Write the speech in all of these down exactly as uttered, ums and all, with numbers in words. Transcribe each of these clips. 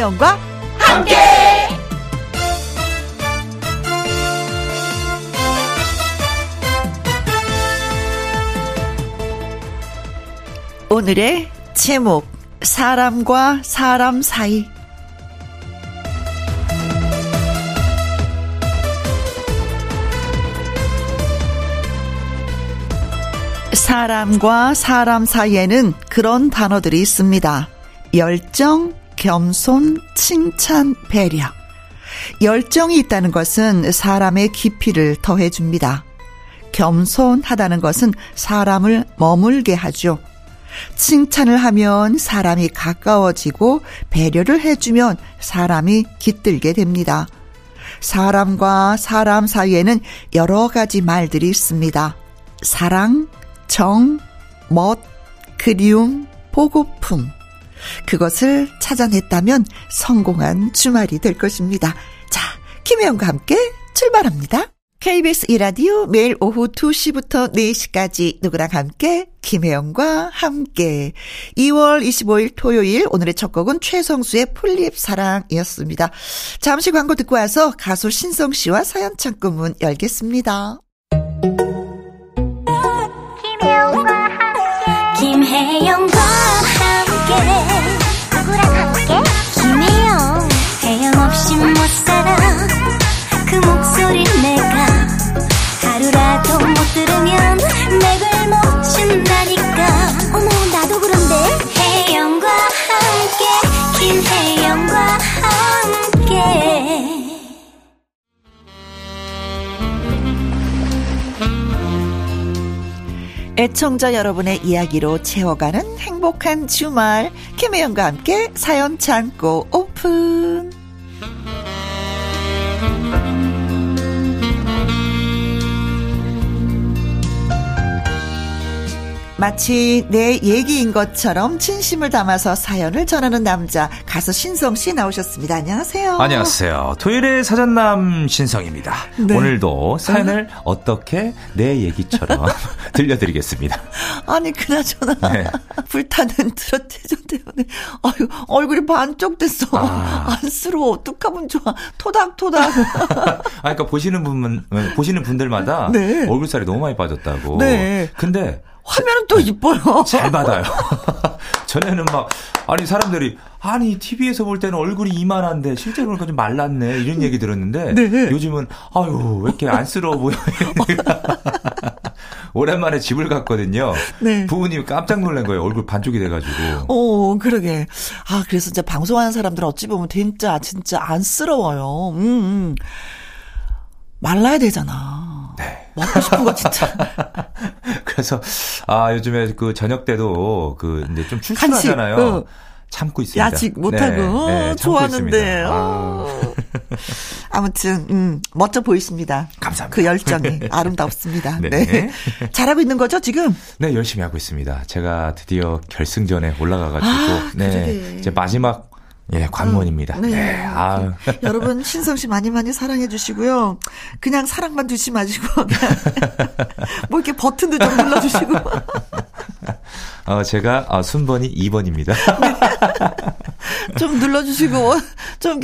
배영과 함께. 오늘의 제목, 사람과 사람 사이. 사람과 사람 사이에는 그런 단어들이 있습니다. 열정, 겸손, 칭찬, 배려. 열정이 있다는 것은 사람의 깊이를 더해줍니다. 겸손하다는 것은 사람을 머물게 하죠. 칭찬을 하면 사람이 가까워지고 배려를 해주면 사람이 깃들게 됩니다. 사람과 사람 사이에는 여러 가지 말들이 있습니다. 사랑, 정, 멋, 그리움, 보고품. 그것을 찾아냈다면 성공한 주말이 될 것입니다. 자, 김혜영과 함께 출발합니다. 케이비에스 이라디오 매일 오후 두 시부터 네 시까지 누구랑 함께, 김혜영과 함께. 이월 이십오일 토요일, 오늘의 첫 곡은 최성수의 풀잎사랑이었습니다. 잠시 광고 듣고 와서 가수 신성 씨와 사연 창구 문 열겠습니다. 김혜영과 함께, 김혜영과 함께, 누구랑 함께, 김혜영. 배영 없이 못 살아. 그 목소리 내가 하루라도 못 들으면 맥을 못 친다니까. 어머, 나도 그런데. 혜영과 함께, 김혜영과 함께. 애청자 여러분의 이야기로 채워가는 행복한 주말, 김혜영과 함께 사연 창고 오픈. 마치 내 얘기인 것처럼 진심을 담아서 사연을 전하는 남자, 가수 신성 씨 나오셨습니다. 안녕하세요. 안녕하세요. 토요일의 사전남 신성입니다. 네. 오늘도 사연을 네. 어떻게 내 얘기처럼 들려드리겠습니다. 아니, 그나저나 네. 불타는 트롯 대전 때문에 아유, 얼굴이 반쪽 됐어. 아. 안쓰러워. 어떡하면 좋아. 토닥토닥. 아, 그러니까 보시는 분은, 보시는 분들마다 네. 얼굴살이 너무 많이 빠졌다고. 네. 근데 화면은 또 이뻐요. 잘 받아요. 전에는 막, 아니, 사람들이, 아니, 티비에서 볼 때는 얼굴이 이만한데, 실제로 보니까 좀 말랐네, 이런 얘기 들었는데, 네. 요즘은, 아유, 왜 이렇게 안쓰러워 보여. 오랜만에 집을 갔거든요. 네. 부모님이 깜짝 놀란 거예요. 얼굴 반쪽이 돼가지고. 오, 그러게. 아, 그래서 진짜 방송하는 사람들은 어찌 보면 진짜, 진짜 안쓰러워요. 음, 음. 말라야 되잖아. 네. 먹고 싶은 거 진짜. 그래서 아, 요즘에 그 저녁 때도 그 이제 좀 출출하잖아요. 어. 참고 있습니다. 야식 못하고 네, 네, 좋아하는데. 아. 아무튼 음, 멋져 보이십니다. 감사합니다. 그 열정이 아름답습니다. 네. 네. 잘하고 있는 거죠 지금? 네, 열심히 하고 있습니다. 제가 드디어 결승전에 올라가가지고 아, 네, 그래. 이제 마지막. 예, 관문입니다. 음, 네. 네. 아. 여러분, 신성 씨 많이 많이 사랑해 주시고요. 그냥 사랑만 주지 마시고. 뭐 이렇게 버튼도 좀 눌러주시고. 어, 제가 어, 순번이 이 번입니다. 네. 좀 눌러주시고, 좀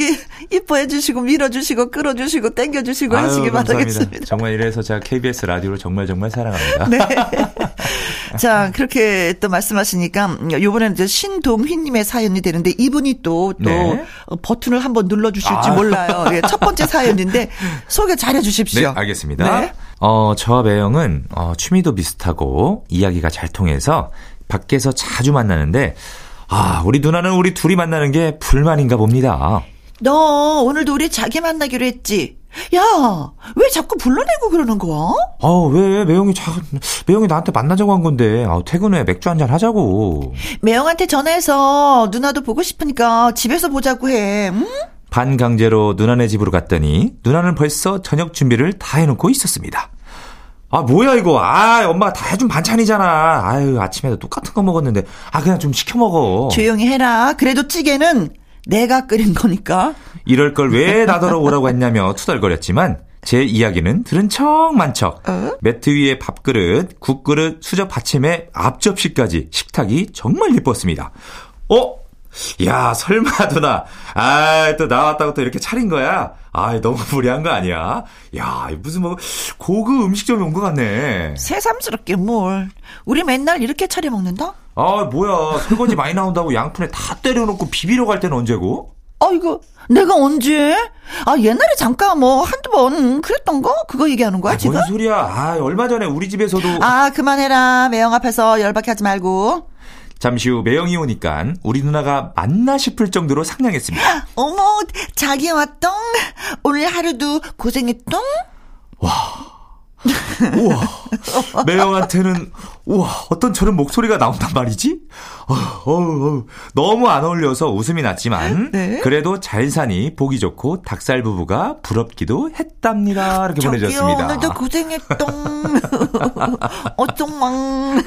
이뻐해 주시고, 밀어주시고, 끌어주시고, 당겨주시고 하시길 바라겠습니다. 정말 이래서 제가 케이비에스 라디오를 정말 정말 사랑합니다. 네. 자, 그렇게 또 말씀하시니까, 요번에는 이제 신동휘님의 사연이 되는데, 이분이 또, 또, 네. 버튼을 한번 눌러주실지 아. 몰라요. 예, 첫 번째 사연인데, 소개 잘 해주십시오. 네, 알겠습니다. 네. 어, 저와 배영은, 어, 취미도 비슷하고, 이야기가 잘 통해서, 밖에서 자주 만나는데, 아, 우리 누나는 우리 둘이 만나는 게 불만인가 봅니다. 너, 오늘도 우리 자기 만나기로 했지? 야, 왜 자꾸 불러내고 그러는 거야? 아, 왜 매영이 자, 매영이 나한테 만나자고 한 건데, 아, 퇴근 후에 맥주 한잔 하자고. 매영한테 전화해서 누나도 보고 싶으니까 집에서 보자고 해. 응? 반강제로 누나네 집으로 갔더니 누나는 벌써 저녁 준비를 다 해놓고 있었습니다. 아, 뭐야 이거? 아, 엄마 다 해준 반찬이잖아. 아유, 아침에도 똑같은 거 먹었는데, 아, 그냥 좀 시켜 먹어. 조용히 해라. 그래도 찌개는 내가 끓인 거니까. 이럴 걸 왜 나더러 오라고 했냐며 투덜거렸지만 제 이야기는 들은 척만 척. 어? 매트 위에 밥그릇, 국그릇, 수저 받침에 앞접시까지 식탁이 정말 예뻤습니다. 어? 야, 설마 누나, 아, 또 나왔다고 또 이렇게 차린 거야? 아, 너무 무리한 거 아니야? 야, 무슨 뭐 고급 음식점에 온 것 같네. 새삼스럽게 뭘. 우리 맨날 이렇게 차려 먹는다? 아, 뭐야, 설거지 많이 나온다고 양푼에 다 때려놓고 비비러 갈 때는 언제고? 아, 이거 내가 언제? 아, 옛날에 잠깐 뭐 한두 번 그랬던가? 그거 얘기하는 거야, 아, 지금? 뭔 소리야. 아, 얼마 전에 우리 집에서도. 아, 그만해라. 매형 앞에서 열받게 하지 말고. 잠시 후 매형이 오니까 우리 누나가 맞나 싶을 정도로 상냥했습니다. 어머, 자기 왔똥. 오늘 하루도 고생했똥. 와, 우와. 매형한테는 우와, 어떤 저런 목소리가 나온단 말이지? 어, 어, 어, 너무 안 어울려서 웃음이 났지만 네? 그래도 잘 사니 보기 좋고 닭살 부부가 부럽기도 했답니다. 이렇게 저기요, 보내주셨습니다. 오늘도 고생했똥. 어쩡망.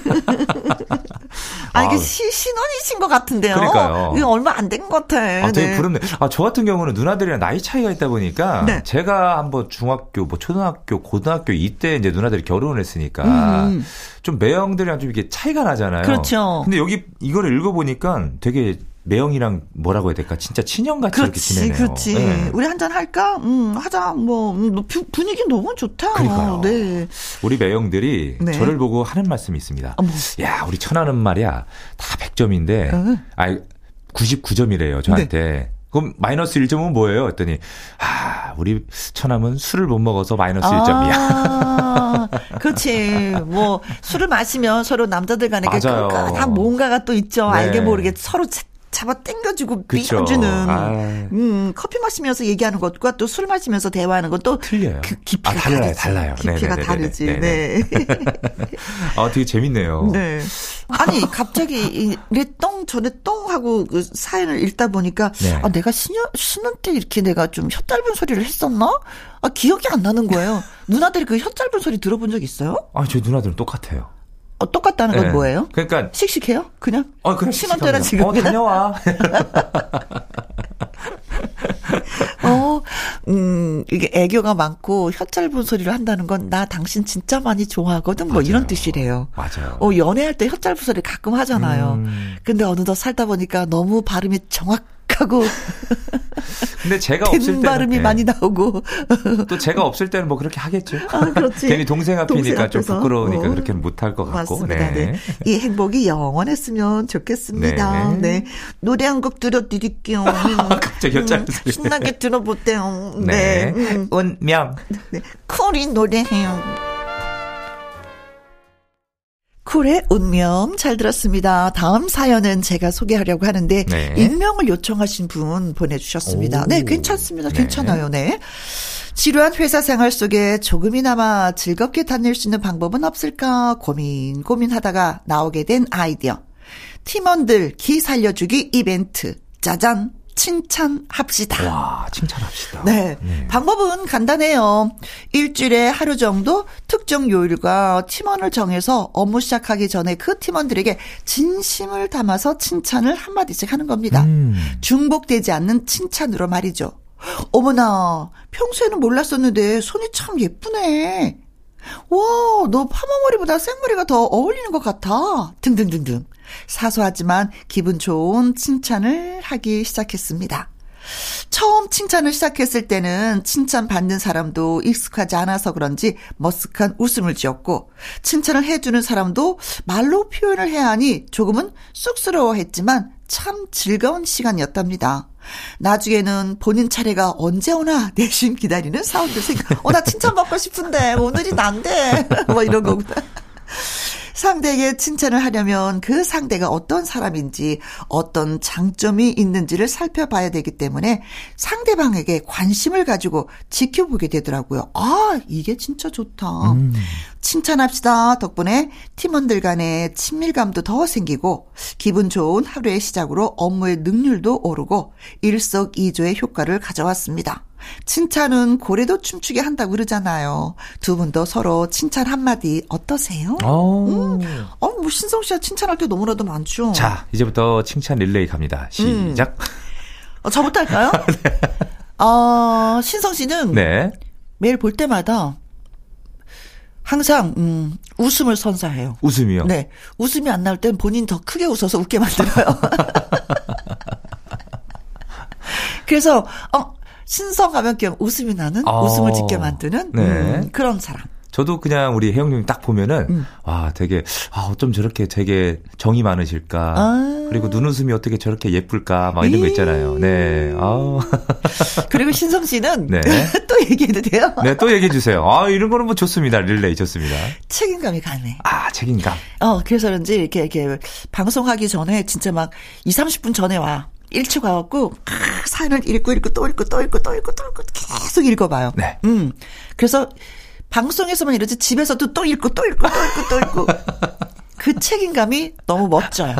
아, 이게 시, 신혼이신 것 같은데요. 그러니까요. 이게 얼마 안 된 것 같아. 아, 되게 네. 부럽네. 아, 저 같은 경우는 누나들이랑 나이 차이가 있다 보니까 네. 제가 한번 중학교, 뭐 초등학교, 고등학교 이때 이제 누나들이 결혼을 했으니까 음. 좀 매형들이랑 좀 이게 차이가 나잖아요. 그렇죠. 근데 여기 이걸 읽어보니까 되게 매형이랑 뭐라고 해야 될까? 진짜 친형같이 이렇게 지내네요. 그렇지, 그렇지. 네. 우리 한잔 할까? 음, 하자. 뭐 분위기 너무 좋다. 그러니까요. 네. 우리 매형들이 네. 저를 보고 하는 말씀이 있습니다. 어머. 야, 우리 천하는 말이야 다 백 점인데, 응. 아니 구십구 점이래요 저한테. 네. 그럼 마이너스 일 점은 뭐예요? 했더니 아, 우리 처남은 술을 못 먹어서 마이너스 일 점이야. 아, 그렇지. 뭐 술을 마시면 서로 남자들 간에 다 뭔가가 또 있죠. 네. 알게 모르게 서로 잡아 당겨주고 밀어주는. 아. 음, 커피 마시면서 얘기하는 것과 또 술 마시면서 대화하는 건 또 틀려요. 그 깊이가 아, 달라요, 다르지. 달라요. 깊이가 네네네네. 다르지. 네네. 네. 아, 되게 재밌네요. 네. 아니, 갑자기 이래 똥 저래 똥 하고 그 사연을 읽다 보니까 네. 아, 내가 신여, 신혼 때 이렇게 내가 좀 혀 짧은 소리를 했었나? 아, 기억이 안 나는 거예요. 누나들이 그 혀 짧은 소리 들어본 적 있어요? 아, 저희 누나들은 똑같아요. 어, 똑같다는 건 네. 뭐예요? 그러니까 씩씩해요? 그냥? 어, 그냥 신혼 때랑 지금 어, 다녀와. 어, 음, 이게 애교가 많고 혀 짧은 소리를 한다는 건 나 당신 진짜 많이 좋아하거든. 맞아요. 뭐 이런 뜻이래요. 맞아요. 어, 연애할 때 혀 짧은 소리 가끔 하잖아요. 음. 근데 어느덧 살다 보니까 너무 발음이 정확하고. 근데 제가 없을 때는 발음이 네. 많이 나오고 또 제가 없을 때는 뭐 그렇게 하겠죠. 아, 그렇지. 괜히 동생 앞이니까 좀 부끄러우니까 어. 그렇게는 못할 것 같고. 맞습니다. 네. 네. 이 행복이 영원했으면 좋겠습니다. 네. 네. 노래 한 곡 들어드릴게요. 갑자기 음, 신나게 들어보세요. 네. 네. 음. 운명. 네. 쿨이 노래해요. 쿨의 운명 잘 들었습니다. 다음 사연은 제가 소개하려고 하는데 네. 익명을 요청하신 분 보내주셨습니다. 오. 네, 괜찮습니다. 네. 괜찮아요. 네. 지루한 회사 생활 속에 조금이나마 즐겁게 다닐 수 있는 방법은 없을까 고민 고민하다가 나오게 된 아이디어. 팀원들 기 살려주기 이벤트. 짜잔. 칭찬합시다. 와, 칭찬합시다. 네. 네. 방법은 간단해요. 일주일에 하루 정도 특정 요일과 팀원을 정해서 업무 시작하기 전에 그 팀원들에게 진심을 담아서 칭찬을 한마디씩 하는 겁니다. 음. 중복되지 않는 칭찬으로 말이죠. 어머나, 평소에는 몰랐었는데 손이 참 예쁘네. 와, 너 파마머리보다 생머리가 더 어울리는 것 같아. 등등등등. 사소하지만 기분 좋은 칭찬을 하기 시작했습니다. 처음 칭찬을 시작했을 때는 칭찬받는 사람도 익숙하지 않아서 그런지 머쓱한 웃음을 지었고 칭찬을 해주는 사람도 말로 표현을 해야 하니 조금은 쑥스러워했지만 참 즐거운 시간이었답니다. 나중에는 본인 차례가 언제 오나 내심 기다리는 사원들 생각. 어, 나 칭찬받고 싶은데 오늘이 난데 뭐 이런 거구나. 상대에게 칭찬을 하려면 그 상대가 어떤 사람인지 어떤 장점이 있는지를 살펴봐야 되기 때문에 상대방에게 관심을 가지고 지켜보게 되더라고요. 아, 이게 진짜 좋다. 음. 칭찬합시다. 덕분에 팀원들 간의 친밀감도 더 생기고 기분 좋은 하루의 시작으로 업무의 능률도 오르고 일석이조의 효과를 가져왔습니다. 칭찬은 고래도 춤추게 한다고 그러잖아요. 두 분도 서로 칭찬 한마디 어떠세요? 음. 어, 뭐 신성 씨가 칭찬할 게 너무나도 많죠. 자, 이제부터 칭찬 릴레이 갑니다. 시작. 음. 어, 저부터 할까요? 네. 어, 신성 씨는 네. 매일 볼 때마다 항상 음, 웃음을 선사해요. 웃음이요? 네. 웃음이 안 나올 땐 본인 더 크게 웃어서 웃게 만들어요. 그래서 어, 신성 가볍게 웃음이 나는 어. 웃음을 짓게 만드는 네. 음, 그런 사람. 저도 그냥 우리 혜영님 딱 보면은 음. 와 되게 아 어쩜 저렇게 되게 정이 많으실까 아. 그리고 눈웃음이 어떻게 저렇게 예쁠까 막 이런 거 있잖아요. 네. 아 그리고 신성 씨는 네. 또 얘기해도 돼요? 네, 또 얘기해 주세요. 아 이런 거는 뭐 좋습니다. 릴레이 좋습니다. 책임감이 강해. 아 책임감. 어 그래서 그런지 이렇게 이렇게 방송하기 전에 진짜 막 이삼십 분 전에 와. 일찍 와갖고 아, 사연을 읽고 읽고 또 읽고 또 읽고 또 읽고 또 읽고 계속 읽어봐요. 네. 음 그래서 방송에서만 이러지 집에서도 또 읽고 또 읽고 또 읽고 또 읽고 그 책임감이 너무 멋져요.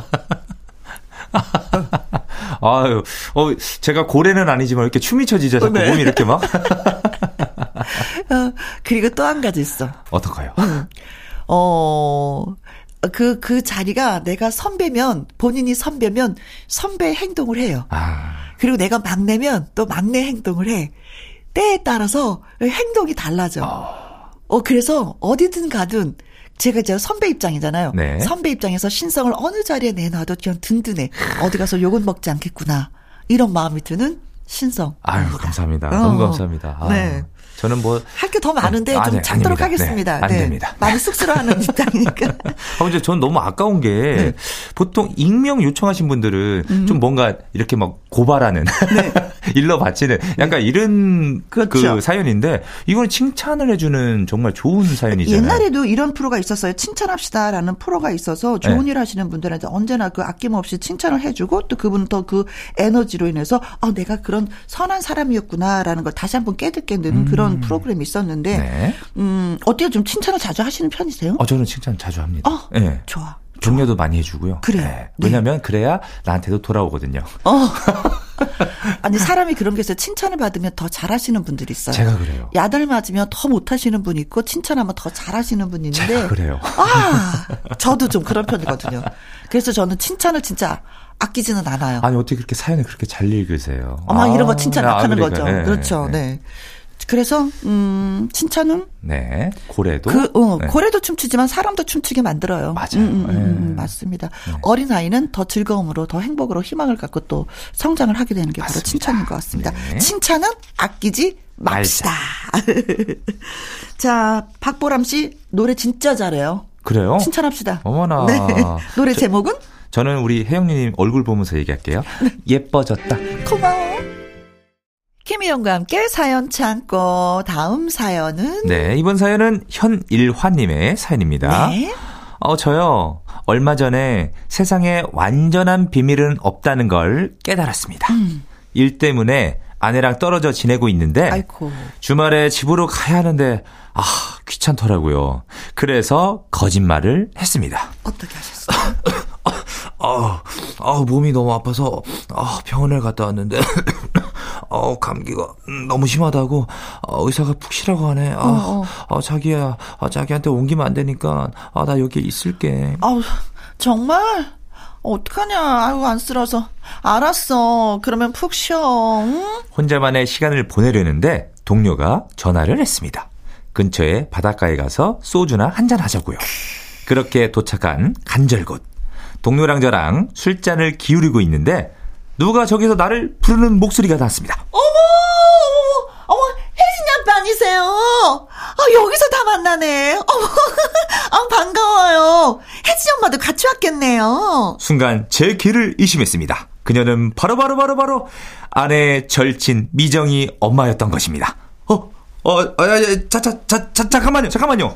아유, 어 제가 고래는 아니지만 이렇게 춤이 쳐지죠. 자꾸 네. 몸이 이렇게 막. 어, 그리고 또 한 가지 있어. 어떡해요? 어. 그, 그 자리가 내가 선배면, 본인이 선배면 선배 행동을 해요. 아. 그리고 내가 막내면 또 막내 행동을 해. 때에 따라서 행동이 달라져. 어, 어 그래서 어디든 가든 제가 이제 선배 입장이잖아요. 네. 선배 입장에서 신성을 어느 자리에 내놔도 그냥 든든해. 어디 가서 욕은 먹지 않겠구나. 이런 마음이 드는 신성. 아유, 감사합니다. 어. 너무 감사합니다. 아. 네. 저는 뭐 할 게 더 많은데 아, 좀 네, 참도록 아닙니다. 하겠습니다. 네, 안 네. 됩니다. 많이 쑥스러워하는 입장이니까. 아, 이제 전 너무 아까운 게 네. 보통 익명 요청하신 분들은 음. 좀 뭔가 이렇게 막 고발하는 네. 일러 바치는 약간 네. 이런 그렇죠. 그 사연인데 이건 칭찬을 해주는 정말 좋은 사연이잖아요. 옛날에도 이런 프로가 있었어요. 칭찬합시다라는 프로가 있어서 좋은 네. 일 하시는 분들한테 언제나 그 아낌없이 칭찬을 해주고 또 그분 또 그 에너지로 인해서 아 내가 그런 선한 사람이었구나라는 걸 다시 한번 깨닫게 되는 음. 그런. 프로그램이 있었는데 네. 음, 어때요? 좀 칭찬을 자주 하시는 편이세요? 어, 저는 칭찬 자주 합니다. 어, 네. 좋아. 격려도 많이 해주고요. 그래. 네. 왜냐하면 그래야 나한테도 돌아오거든요. 어. 아니 사람이 그런 게 있어요. 칭찬을 받으면 더 잘하시는 분들이 있어요. 제가 그래요. 야단을 맞으면 더 못하시는 분이 있고 칭찬하면 더 잘하시는 분이 있는데 제가 그래요. 아, 저도 좀 그런 편이거든요. 그래서 저는 칭찬을 진짜 아끼지는 않아요. 아니 어떻게 그렇게 사연을 그렇게 잘 읽으세요? 어마 아, 이런 거 칭찬 아, 막 하는 거죠. 네, 그렇죠. 네. 네. 그래서 음 칭찬은 네 고래도 그, 어, 네. 고래도 춤추지만 사람도 춤추게 만들어요. 맞아요. 음, 음, 음, 네. 맞습니다. 네. 어린아이는 더 즐거움으로 더 행복으로 희망을 갖고 또 성장을 하게 되는 게 맞습니다. 바로 칭찬인 것 같습니다. 네. 칭찬은 아끼지 맙시다. 자 박보람 씨 노래 진짜 잘해요. 그래요? 칭찬합시다. 어머나. 네. 노래 저, 제목은? 저는 우리 혜영님 얼굴 보면서 얘기할게요. 예뻐졌다. 고마워. 김혜영과 함께 사연 참고 다음 사연은 네 이번 사연은 현일환님의 사연입니다. 네. 어 저요 얼마 전에 세상에 완전한 비밀은 없다는 걸 깨달았습니다. 음. 일 때문에 아내랑 떨어져 지내고 있는데 아이고. 주말에 집으로 가야 하는데 아 귀찮더라고요. 그래서 거짓말을 했습니다. 어떻게 하셨어요? 아, 아, 몸이 너무 아파서 아, 병원을 갔다 왔는데 어, 감기가 너무 심하다고 어, 의사가 푹시라고 하네. 아, 어, 어. 아, 자기야, 아, 자기한테 옮기면 안 되니까 아, 나 여기 있을게. 아, 정말? 어떡하냐. 아이고 안쓰러워서. 알았어. 그러면 푹 쉬어. 응? 혼자만의 시간을 보내려는데 동료가 전화를 했습니다. 근처에 바닷가에 가서 소주나 한잔 하자고요. 그렇게 도착한 간절곶. 동료랑 저랑 술잔을 기울이고 있는데 누가 저기서 나를 부르는 목소리가 났습니다. 어머, 어머, 어머, 혜진이 아빠 아니세요? 아, 여기서 다 만나네. 어머, 아, 반가워요. 혜진이 엄마도 같이 왔겠네요. 순간 제 귀를 의심했습니다. 그녀는 바로바로 바로바로 바로 바로 아내의 절친 미정이 엄마였던 것입니다. 어, 어, 자, 자, 자, 자, 잠깐만요, 잠깐만요.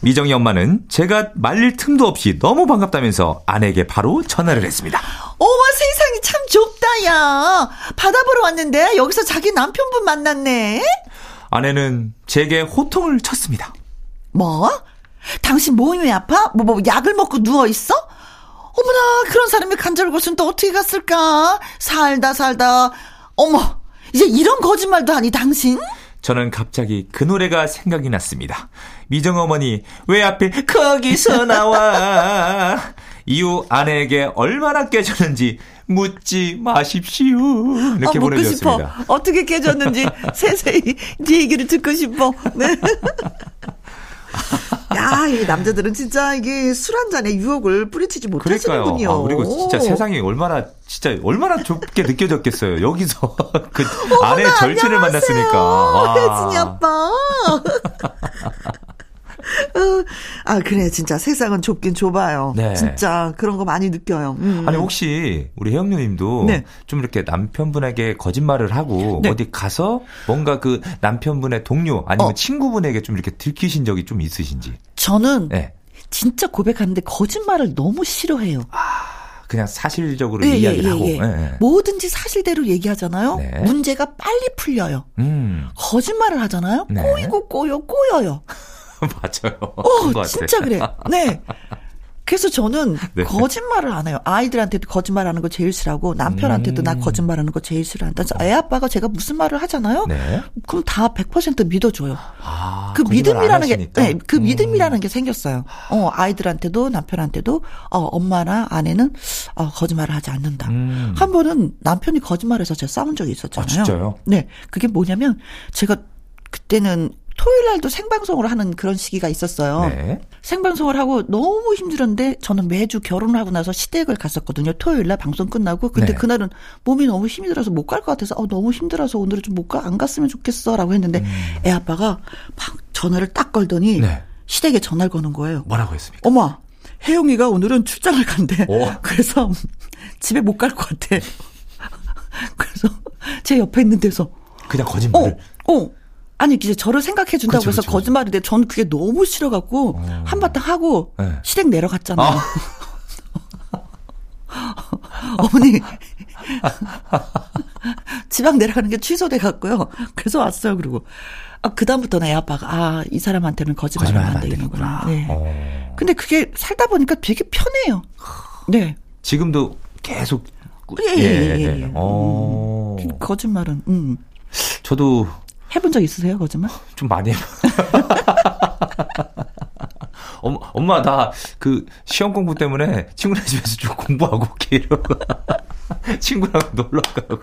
미정이 엄마는 제가 말릴 틈도 없이 너무 반갑다면서 아내에게 바로 전화를 했습니다. 어머 세상이 참 좁다 야. 바다 보러 왔는데 여기서 자기 남편분 만났네. 아내는 제게 호통을 쳤습니다. 뭐? 당신 몸이 아파? 뭐, 뭐 약을 먹고 누워있어? 어머나 그런 사람이 간절곶은 또 어떻게 갔을까? 살다 살다 어머 이제 이런 거짓말도 하니 당신? 저는 갑자기 그 노래가 생각이 났습니다. 미정 어머니 왜 하필 거기서 나와. 이후 아내에게 얼마나 깨졌는지 묻지 마십시오. 이렇게 아, 보내주셨습니다. 싶어. 어떻게 깨졌는지 세세히 네 얘기를 듣고 싶어. 네. 야, 이 남자들은 진짜 이게 술 한 잔에 유혹을 뿌리치지 못하시는군요. 그러니까요. 아, 그리고 진짜 세상이 얼마나 진짜 얼마나 좁게 느껴졌겠어요. 여기서 그 아내 절친을 만났으니까. 와. 혜진이 아빠. 아 그래 진짜 세상은 좁긴 좁아요. 네. 진짜 그런 거 많이 느껴요. 음. 아니 혹시 우리 혜영님도 네. 좀 이렇게 남편분에게 거짓말을 하고 네. 어디 가서 뭔가 그 남편분의 동료 아니면 어. 친구분에게 좀 이렇게 들키신 적이 좀 있으신지. 저는 네. 진짜 고백하는데 거짓말을 너무 싫어해요. 아. 그냥 사실적으로 예, 이야기를 예, 하고 예, 예. 예. 뭐든지 사실대로 얘기하잖아요. 네. 문제가 빨리 풀려요. 음. 거짓말을 하잖아요. 네. 꼬이고 꼬여 꼬여요. 맞아요. 어, 진짜 그래. 네. 그래서 저는 네. 거짓말을 안 해요. 아이들한테도 거짓말하는 거 제일 싫어하고 남편한테도 음. 나 거짓말하는 거 제일 싫어한다. 애 아빠가 제가 무슨 말을 하잖아요. 네. 그럼 다 백 퍼센트 믿어줘요. 아, 그 믿음이라는 게, 네, 그 음. 믿음이라는 게 생겼어요. 어, 아이들한테도 남편한테도 어, 엄마나 아내는 어, 거짓말을 하지 않는다. 음. 한 번은 남편이 거짓말해서 제가 싸운 적이 있었잖아요. 아, 진짜요? 네, 그게 뭐냐면 제가 그때는 토요일 날도 생방송을 하는 그런 시기가 있었어요. 네. 생방송을 하고 너무 힘들었는데 저는 매주 결혼을 하고 나서 시댁을 갔었거든요. 토요일 날 방송 끝나고. 근데 네. 그날은 몸이 너무 힘들어서 못 갈 것 같아서 어, 너무 힘들어서 오늘은 좀 못 가, 안 갔으면 좋겠어 라고 했는데 음. 애 아빠가 막 전화를 딱 걸더니 네. 시댁에 전화를 거는 거예요. 뭐라고 했습니까? 어머, 혜영이가 오늘은 출장을 간대. 오. 그래서 집에 못 갈 것 같아. 그래서 제 옆에 있는 데서 그냥 거짓말을. 어, 어. 아니 이제 저를 생각해 준다고 그쵸, 해서 그쵸, 거짓말인데 전 그게 너무 싫어갖고 어. 한바탕 하고 네. 시댁 내려갔잖아요. 아. 어머니 지방 내려가는 게 취소돼갖고요. 그래서 왔어요. 그리고 아, 그 다음부터는 애 아빠가 아, 이 사람한테는 거짓말을 안 되는구나. 네. 어. 근데 그게 살다 보니까 되게 편해요. 네. 지금도 계속 예예예. 예, 예, 예. 음. 거짓말은. 음. 저도. 해본 적 있으세요, 거짓말? 좀 많이 해봐. 엄마, 엄마, 나 그 시험 공부 때문에 친구네 집에서 좀 공부하고 이러고 친구랑 놀러 가고.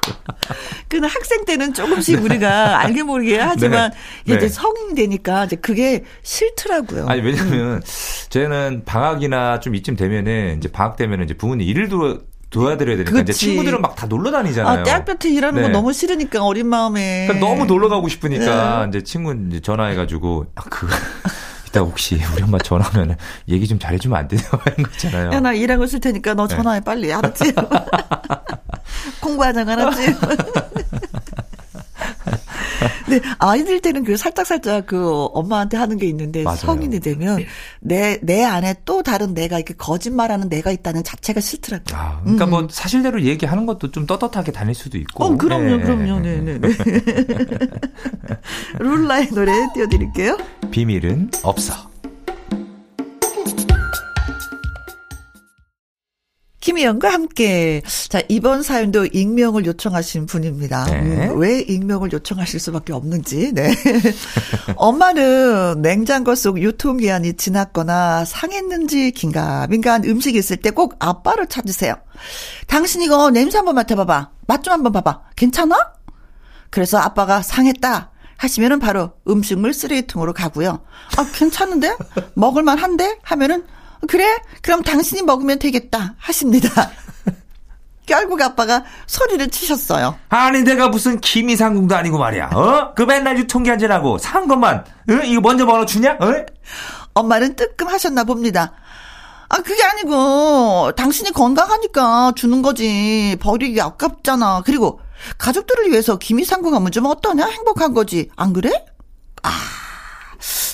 그는 학생 때는 조금씩 네. 우리가 알게 모르게 하지만 네. 이제 네. 성인 되니까 이제 그게 싫더라고요. 아니 왜냐면 음. 저희는 방학이나 좀 이쯤 되면은 이제 방학 되면은 이제 부모님 일을 들어. 도와드려야 되니까 그치. 이제 친구들은 막 다 놀러 다니잖아요. 떼학볕에 아, 일하는 네. 거 너무 싫으니까 어린 마음에. 그러니까 너무 놀러 가고 싶으니까 네. 이제 친구 이제 전화해가지고 아, 그 이따 혹시 우리 엄마 전화하면 얘기 좀 잘해주면 안 되냐고 하는 거 있잖아요. 야, 나 일하고 있을 테니까 너 전화해 네. 빨리 알았지? 공부하자고 알았지? 네, 아이들 때는 그 살짝살짝 그 엄마한테 하는 게 있는데 맞아요. 성인이 되면 내, 내 안에 또 다른 내가 이렇게 거짓말하는 내가 있다는 자체가 싫더라고요. 아, 그러니까 음. 뭐 사실대로 얘기하는 것도 좀 떳떳하게 다닐 수도 있고. 어, 그럼요, 네. 그럼요. 네네네. 네, 네. 룰라의 노래 띄워드릴게요. 비밀은 없어. 김혜영과 함께. 자, 이번 사연도 익명을 요청하신 분입니다. 네. 음, 왜 익명을 요청하실 수밖에 없는지. 네. 엄마는 냉장고 속 유통기한이 지났거나 상했는지 긴가민가한 음식이 있을 때 꼭 아빠를 찾으세요. 당신 이거 냄새 한번 맡아봐봐. 맛 좀 한번 봐봐. 괜찮아? 그래서 아빠가 상했다 하시면은 바로 음식물 쓰레기통으로 가고요. 아, 괜찮은데? 먹을만 한데? 하면은 그래? 그럼 당신이 먹으면 되겠다 하십니다. 결국 아빠가 소리를 치셨어요. 아니 내가 무슨 김이상궁도 아니고 말이야. 어? 그 맨날 유통기한 지나고 산 것만 응? 이거 먼저 벌어주냐? 응? 엄마는 뜨끔하셨나 봅니다. 아 그게 아니고 당신이 건강하니까 주는 거지. 버리기 아깝잖아. 그리고 가족들을 위해서 김이상궁 하면 좀 어떠냐? 행복한 거지. 안 그래? 아...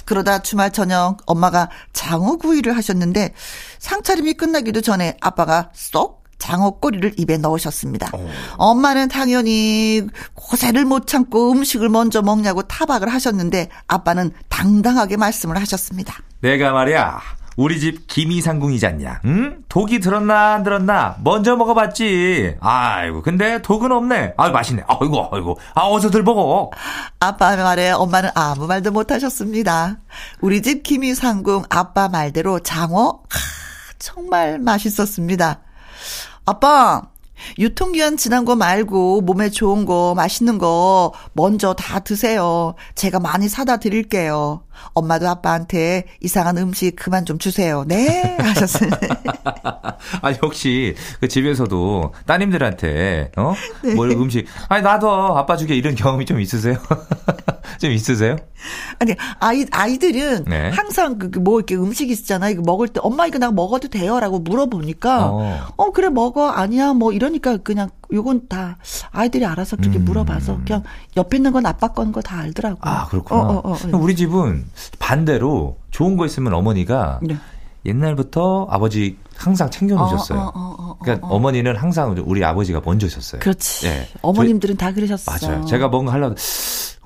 그러다 주말 저녁 엄마가 장어구이를 하셨는데 상차림이 끝나기도 전에 아빠가 쏙 장어꼬리를 입에 넣으셨습니다. 오. 엄마는 당연히 고세를 못 참고 음식을 먼저 먹냐고 타박을 하셨는데 아빠는 당당하게 말씀을 하셨습니다. 내가 말이야 우리 집 김이상궁이잖냐. 응? 독이 들었나 안 들었나 먼저 먹어봤지. 아이고 근데 독은 없네. 아유 맛있네. 아이고 아이고. 아 어서들 먹어. 아빠 말에 엄마는 아무 말도 못하셨습니다. 우리 집 김이상궁 아빠 말대로 장어 하, 정말 맛있었습니다. 아빠 유통기한 지난 거 말고 몸에 좋은 거 맛있는 거 먼저 다 드세요. 제가 많이 사다 드릴게요. 엄마도 아빠한테 이상한 음식 그만 좀 주세요. 네 하셨어요. 아 역시 그 집에서도 따님들한테 어? 네. 뭘 음식 아니 나도 아빠 주게 이런 경험이 좀 있으세요? 좀 있으세요? 아니 아이 아이들은 네. 항상 그 뭐 이렇게 음식 있잖아. 이거 먹을 때 엄마 이거 나 먹어도 돼요라고 물어보니까 어. 어 그래 먹어 아니야 뭐 이러니까 그냥 요건 다 아이들이 알아서 그렇게 음. 물어봐서 그냥 옆에 있는 건 아빠 건 거 다 알더라고. 아 그렇구나. 어, 어, 어, 네. 우리 집은 반대로 좋은 거 있으면 어머니가 네. 옛날부터 아버지 항상 챙겨놓으셨어요. 어, 어, 어, 어, 어, 그러니까 어. 어머니는 항상 우리 아버지가 먼저셨어요. 그렇지. 네. 어머님들은 저희, 다 그러셨어요. 맞아요. 제가 뭔가 하려고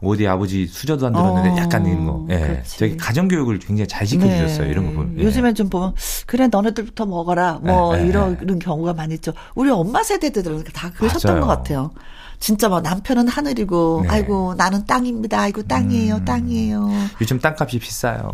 어디 아버지 수저도 안 들었는데 어, 약간 이런 거. 예. 저희 가정교육을 굉장히 잘 지켜주셨어요. 네. 이런 거 보면. 예. 요즘엔 좀 보면 그래 너네들부터 먹어라. 뭐 네, 이런 네. 경우가 많이 있죠. 우리 엄마 세대들은 다 그러셨던 맞아요. 것 같아요. 진짜 막 남편은 하늘이고 네. 아이고 나는 땅입니다. 아이고 땅이에요. 음, 땅이에요. 요즘 땅값이 비싸요.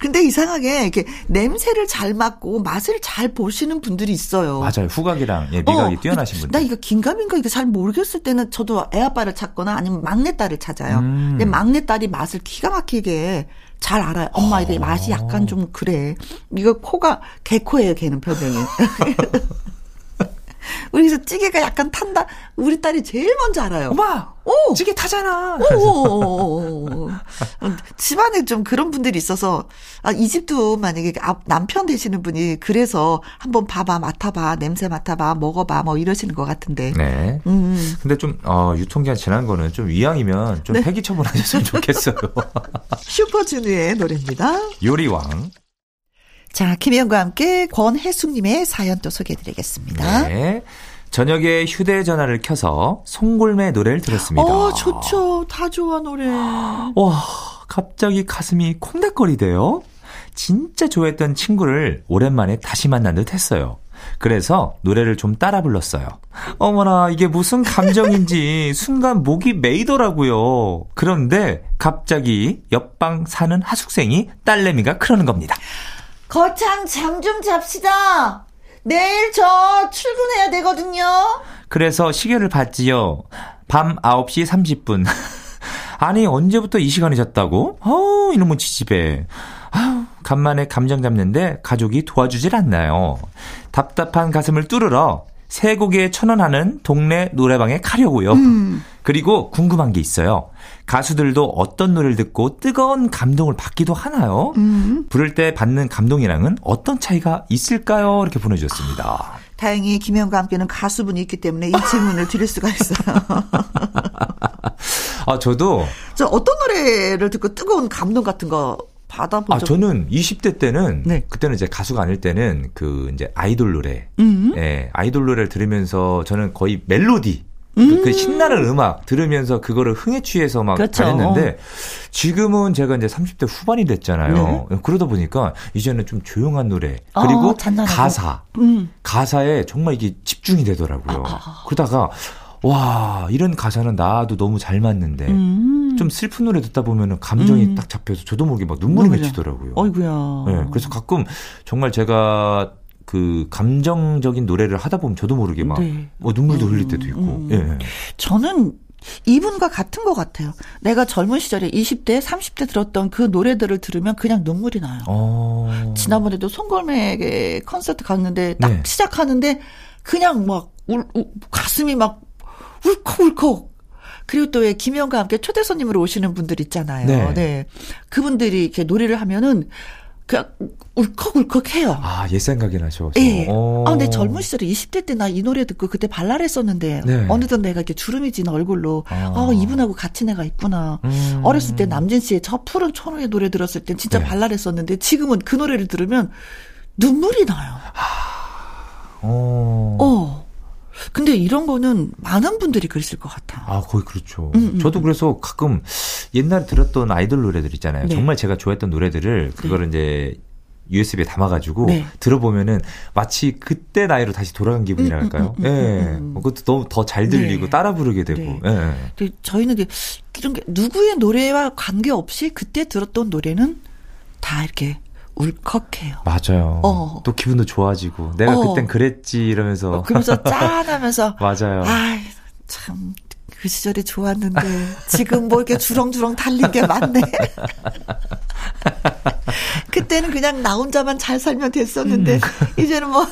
근데 이상하게 이렇게 냄새를 잘 맡고 맛을 잘 보시는 분들이 있어요. 맞아요. 후각이랑 예, 미각이 어, 뛰어나신 분들. 나 이거 긴가민가 이거 잘 모르겠을 때는 저도 애아빠를 찾거나 아니면 막내딸을 찾아요. 음. 근데 막내딸이 맛을 기가 막히게 잘 알아요. 엄마 이게 맛이 약간 좀 그래. 이거 코가 개코예요. 걔는 별명이. 우리 그래서 찌개가 약간 탄다. 우리 딸이 제일 먼저 알아요. 엄마, 오! 찌개 타잖아. 오, 집안에 좀 그런 분들이 있어서 아, 이 집도 만약에 남편 되시는 분이 그래서 한번 봐봐, 맡아봐, 냄새 맡아봐, 먹어봐, 뭐 이러시는 것 같은데. 네. 음. 근데 좀 어, 유통기한 지난 거는 좀 이왕이면 좀 네. 폐기 처분하셨으면 좋겠어요. 슈퍼주니어의 노래입니다. 요리왕. 자, 김혜영과 함께 권혜숙님의 사연 또 소개해드리겠습니다. 네. 저녁에 휴대전화를 켜서 송골매 노래를 들었습니다. 어, 좋죠. 다 좋아, 노래. 와, 갑자기 가슴이 콩닥거리대요. 진짜 좋아했던 친구를 오랜만에 다시 만난 듯 했어요. 그래서 노래를 좀 따라 불렀어요. 어머나 이게 무슨 감정인지 순간 목이 메이더라고요. 그런데 갑자기 옆방 사는 하숙생이 딸내미가 그러는 겁니다. 거창 잠 좀 잡시다. 내일 저 출근해야 되거든요. 그래서 시계를 봤지요. 밤 아홉 시 삼십 분. 아니 언제부터 이 시간이 잤다고? 어우 이놈의 지지배. 아우 간만에 감정 잡는데 가족이 도와주질 않나요. 답답한 가슴을 뚫으러 세 곡에 천 원 하는 동네 노래방에 가려고요. 음. 그리고 궁금한 게 있어요. 가수들도 어떤 노래를 듣고 뜨거운 감동을 받기도 하나요? 음. 부를 때 받는 감동이랑은 어떤 차이가 있을까요? 이렇게 보내주셨습니다. 아, 다행히 김혜영과 함께는 가수분이 있기 때문에 이 질문을 드릴 수가 있어요. 아, 저도. 저 어떤 노래를 듣고 뜨거운 감동 같은 거 받아보죠. 아, 저는 이십 대 때는 네. 그때는 이제 가수가 아닐 때는 그 이제 아이돌 노래, 음. 예, 아이돌 노래를 들으면서 저는 거의 멜로디. 음. 그 신나는 음악 들으면서 그거를 흥에 취해서 막 그렇죠. 다녔는데 지금은 제가 이제 삼십 대 후반이 됐잖아요. 네. 그러다 보니까 이제는 좀 조용한 노래 그리고 어, 가사 음. 가사에 정말 이게 집중이 되더라고요. 아, 아. 그러다가 와 이런 가사는 나도 너무 잘 맞는데 음. 좀 슬픈 노래 듣다 보면은 감정이 음. 딱 잡혀서 저도 모르게 막 눈물이 눈물이야. 맺히더라고요. 어이구야. 네, 그래서 가끔 정말 제가 그 감정적인 노래를 하다 보면 저도 모르게 막 네. 뭐 눈물도 흘릴 때도 있고. 음, 음. 예. 저는 이분과 같은 것 같아요. 내가 젊은 시절에 이십 대, 삼십 대 들었던 그 노래들을 들으면 그냥 눈물이 나요. 오. 지난번에도 송골매 콘서트 갔는데 딱 네. 시작하는데 그냥 막 울, 울, 가슴이 막 울컥울컥. 그리고 또 김혜영과 함께 초대 손님으로 오시는 분들 있잖아요. 네. 네. 그분들이 이렇게 노래를 하면은 그냥 울컥울컥해요. 아, 옛 생각이 나죠. 예. 아, 근데 젊은 시절에 이십 대 때 나 이 노래 듣고 그때 발랄했었는데 네. 어느덧 내가 이렇게 주름이 진 얼굴로 아, 아 이분하고 같이 내가 있구나. 음. 어렸을 때 남진 씨의 저 푸른 초록의 노래 들었을 땐 진짜 네. 발랄했었는데 지금은 그 노래를 들으면 눈물이 나요. 아, 오. 어. 근데 이런 거는 많은 분들이 그랬을 것 같아요. 아, 거의 그렇죠. 음, 음, 저도 그래서 가끔 옛날에 들었던 아이돌 노래들 있잖아요. 네. 정말 제가 좋아했던 노래들을 그걸 네. 이제 유에스비에 담아가지고 네. 들어보면은 마치 그때 나이로 다시 돌아간 기분이랄까요. 음, 음, 음, 예. 음, 음. 그것도 너무 더 잘 들리고 네. 따라 부르게 되고. 네. 예. 근데 저희는 이런 게 누구의 노래와 관계없이 그때 들었던 노래는 다 이렇게 울컥해요. 맞아요. 어. 또 기분도 좋아지고 내가 어. 그땐 그랬지 이러면서 어, 그러면서 짠하면서 맞아요. 아 참 그 시절이 좋았는데 지금 뭐 이렇게 주렁주렁 달린 게 많네. 그때는 그냥 나 혼자만 잘 살면 됐었는데 음. 이제는 뭐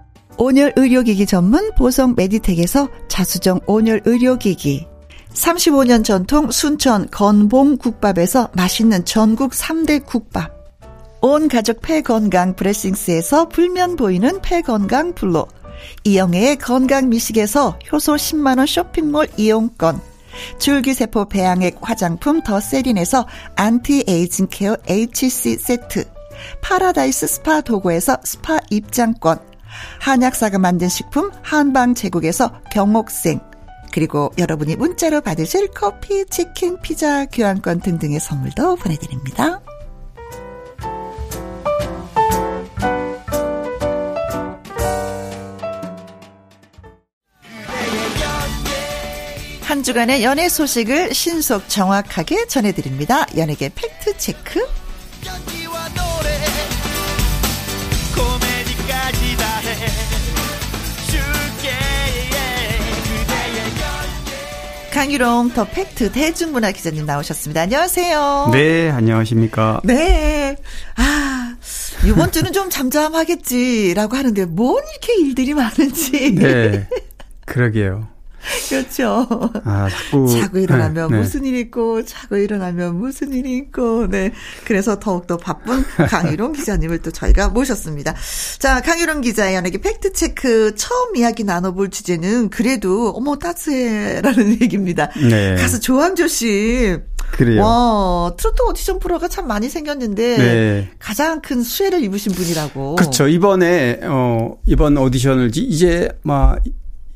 온열 의료기기 전문 보성 메디텍에서 자수정 온열 의료기기, 삼십오 년 전통 순천 건봉국밥에서 맛있는 전국 삼 대 국밥, 온 가족 폐건강 브레싱스에서 불면 보이는 폐건강 블로, 이영애의 건강 미식에서 효소 십만 원 쇼핑몰 이용권, 줄기세포 배양액 화장품 더 세린에서 안티에이징 케어 에이치씨 세트, 파라다이스 스파 도구에서 스파 입장권, 한약사가 만든 식품 한방 제국에서 경옥생, 그리고 여러분이 문자로 받으실 커피, 치킨, 피자, 교환권 등등의 선물도 보내드립니다. 한 주간의 연예 소식을 신속 정확하게 전해드립니다. 연예계 팩트체크. 강유롱 더 팩트 대중문화 기자님 나오셨습니다. 안녕하세요. 네, 안녕하십니까. 네. 아, 이번 주는 좀 잠잠하겠지라고 하는데 뭔 이렇게 일들이 많은지. 네. 그러게요. 그렇죠. 아, 자꾸. 자고 일어나면 네, 네. 무슨 일이 있고, 자고 일어나면 무슨 일이 있고, 네. 그래서 더욱더 바쁜 강유론 기자님을 또 저희가 모셨습니다. 자, 강유론 기자의 연예계 팩트체크 처음 이야기 나눠볼 주제는 그래도, 어머, 따스해라는 얘기입니다. 네. 가수 조항조 씨. 그래요. 와, 트로트 오디션 프로가 참 많이 생겼는데, 네. 가장 큰 수혜를 입으신 분이라고. 그렇죠. 이번에, 어, 이번 오디션을 이제, 막,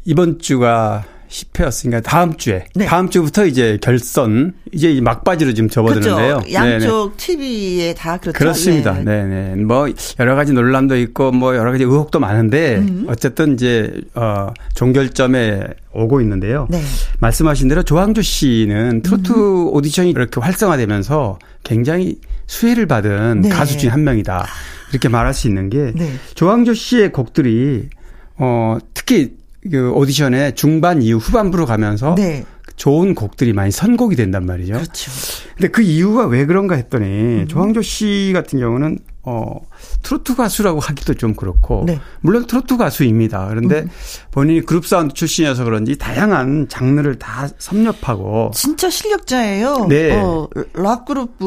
이번 주가 십 회였으니까 다음 주에 네. 다음 주부터 이제 결선 이제 막바지로 지금 접어드는데요. 그렇죠. 양쪽 네네. 티비에 다 그렇죠. 그렇습니다. 예. 네네. 뭐 여러 가지 논란도 있고 뭐 여러 가지 의혹도 많은데 음. 어쨌든 이제 어, 종결점에 오고 있는데요. 네. 말씀하신 대로 조항조 씨는 트로트 음. 오디션이 이렇게 활성화되면서 굉장히 수혜를 받은 네. 가수 중에 한 명이다. 이렇게 말할 수 있는 게 네. 조항조 씨의 곡들이 어, 특히 그 오디션의 중반 이후 후반부로 가면서 네. 좋은 곡들이 많이 선곡이 된단 말이죠. 그렇죠. 근데 그 이유가 왜 그런가 했더니 음. 조항조 씨 같은 경우는 어, 트로트 가수라고 하기도 좀 그렇고 네. 물론 트로트 가수입니다. 그런데 음. 본인이 그룹 사운드 출신이어서 그런지 다양한 장르를 다 섭렵하고 진짜 실력자예요. 네. 어, 락 그룹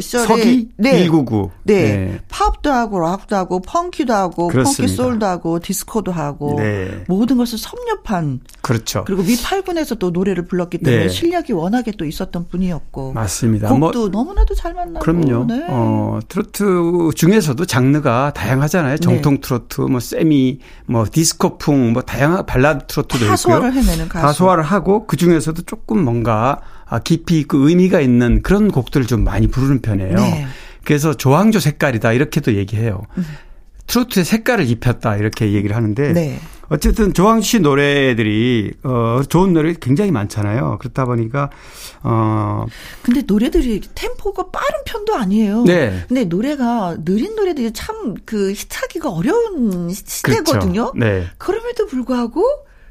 시절에 서기 네. 일구구 네. 네. 팝도 하고 락도 하고 펑키도 하고 펑키 솔도 하고 디스코도 하고 네. 모든 것을 섭렵한 그렇죠. 그리고 미 팔 군에서 또 노래를 불렀기 때문에 네. 실력이 워낙에 또 있었던 분이었고 맞습니다. 곡도 뭐, 너무나도 잘 만나고 그럼요. 네. 어, 트로트 중에서도 장르가 다양하잖아요. 정통 트로트, 뭐 세미, 뭐 디스코풍, 뭐 다양한 발라드 트로트도 다 있고요. 다 소화를 해내는 가수. 다 소화를 하고 그 중에서도 조금 뭔가 깊이 있고 의미가 있는 그런 곡들을 좀 많이 부르는 편이에요. 네. 그래서 조항조 색깔이다 이렇게도 얘기해요. 음. 트로트의 색깔을 입혔다 이렇게 얘기를 하는데 네. 어쨌든 조항조 씨 노래들이 어, 좋은 노래 굉장히 많잖아요. 그렇다 보니까 어 근데 노래들이 템포가 빠른 편도 아니에요. 네. 근데 노래가 느린 노래들이 참 그 히트하기가 어려운 시대거든요. 그렇죠. 네. 그럼에도 불구하고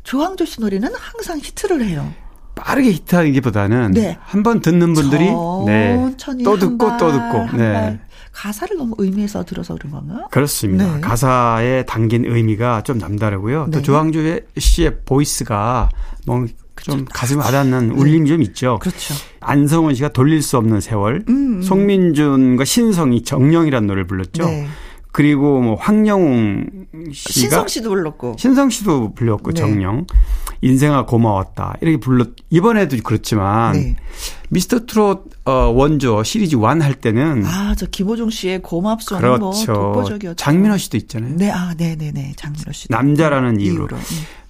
조항조 씨 노래는 항상 히트를 해요. 빠르게 히트하기보다는 네. 한번 듣는 분들이 네. 또 듣고 발, 또 듣고 네. 가사를 너무 의미해서 들어서 그런 건가요? 그렇습니다. 네. 가사에 담긴 의미가 좀 남다르고요. 네. 또 조항조 씨의 보이스가 뭐 좀 가슴 와닿는 울림이 네. 좀 있죠. 그렇죠. 안성훈 씨가 돌릴 수 없는 세월, 음, 음. 송민준과 신성이 정령이라는 노래를 불렀죠. 네. 그리고 뭐 황영웅 씨가 신성 씨도 불렀고 신성 씨도 불렀고 네. 정령 인생아 고마웠다 이렇게 불렀 이번에도 그렇지만 네. 미스터 트롯 어, 원조 시리즈 일 할 때는 아 저 김호중 씨의 고맙소는 그렇죠. 뭐 독보적이었죠. 장민호 씨도 있잖아요. 네, 아, 네, 네, 네, 장민호 씨 남자라는 이유로. 이유로.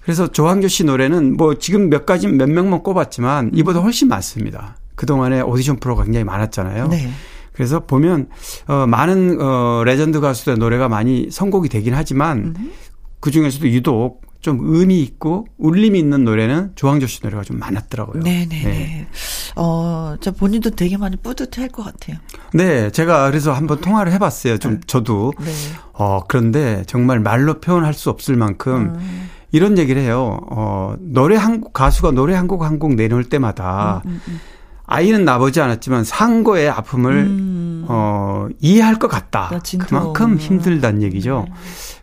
그래서 조항조 씨 노래는 뭐 지금 몇 가지 몇 명만 꼽았지만 음. 이보다 훨씬 많습니다. 그 동안에 오디션 프로가 굉장히 많았잖아요. 네. 그래서 보면 어, 많은 어, 레전드 가수들의 노래가 많이 선곡이 되긴 하지만 음. 그중에서도 유독 좀 의미 있고 울림이 있는 노래는 조항조 씨 노래가 좀 많았더라고요. 네네네. 네. 어, 저 본인도 되게 많이 뿌듯해할 것 같아요. 네, 제가 그래서 한번 통화를 해봤어요. 좀 저도. 네. 어, 그런데 정말 말로 표현할 수 없을 만큼 음. 이런 얘기를 해요. 어, 노래 한 곡 가수가 노래 한 곡 한 곡 내놓을 때마다. 음, 음, 음. 아이는 나보지 않았지만 상고의 아픔을 음. 어, 이해할 것 같다. 그만큼 힘들다는 얘기죠. 음.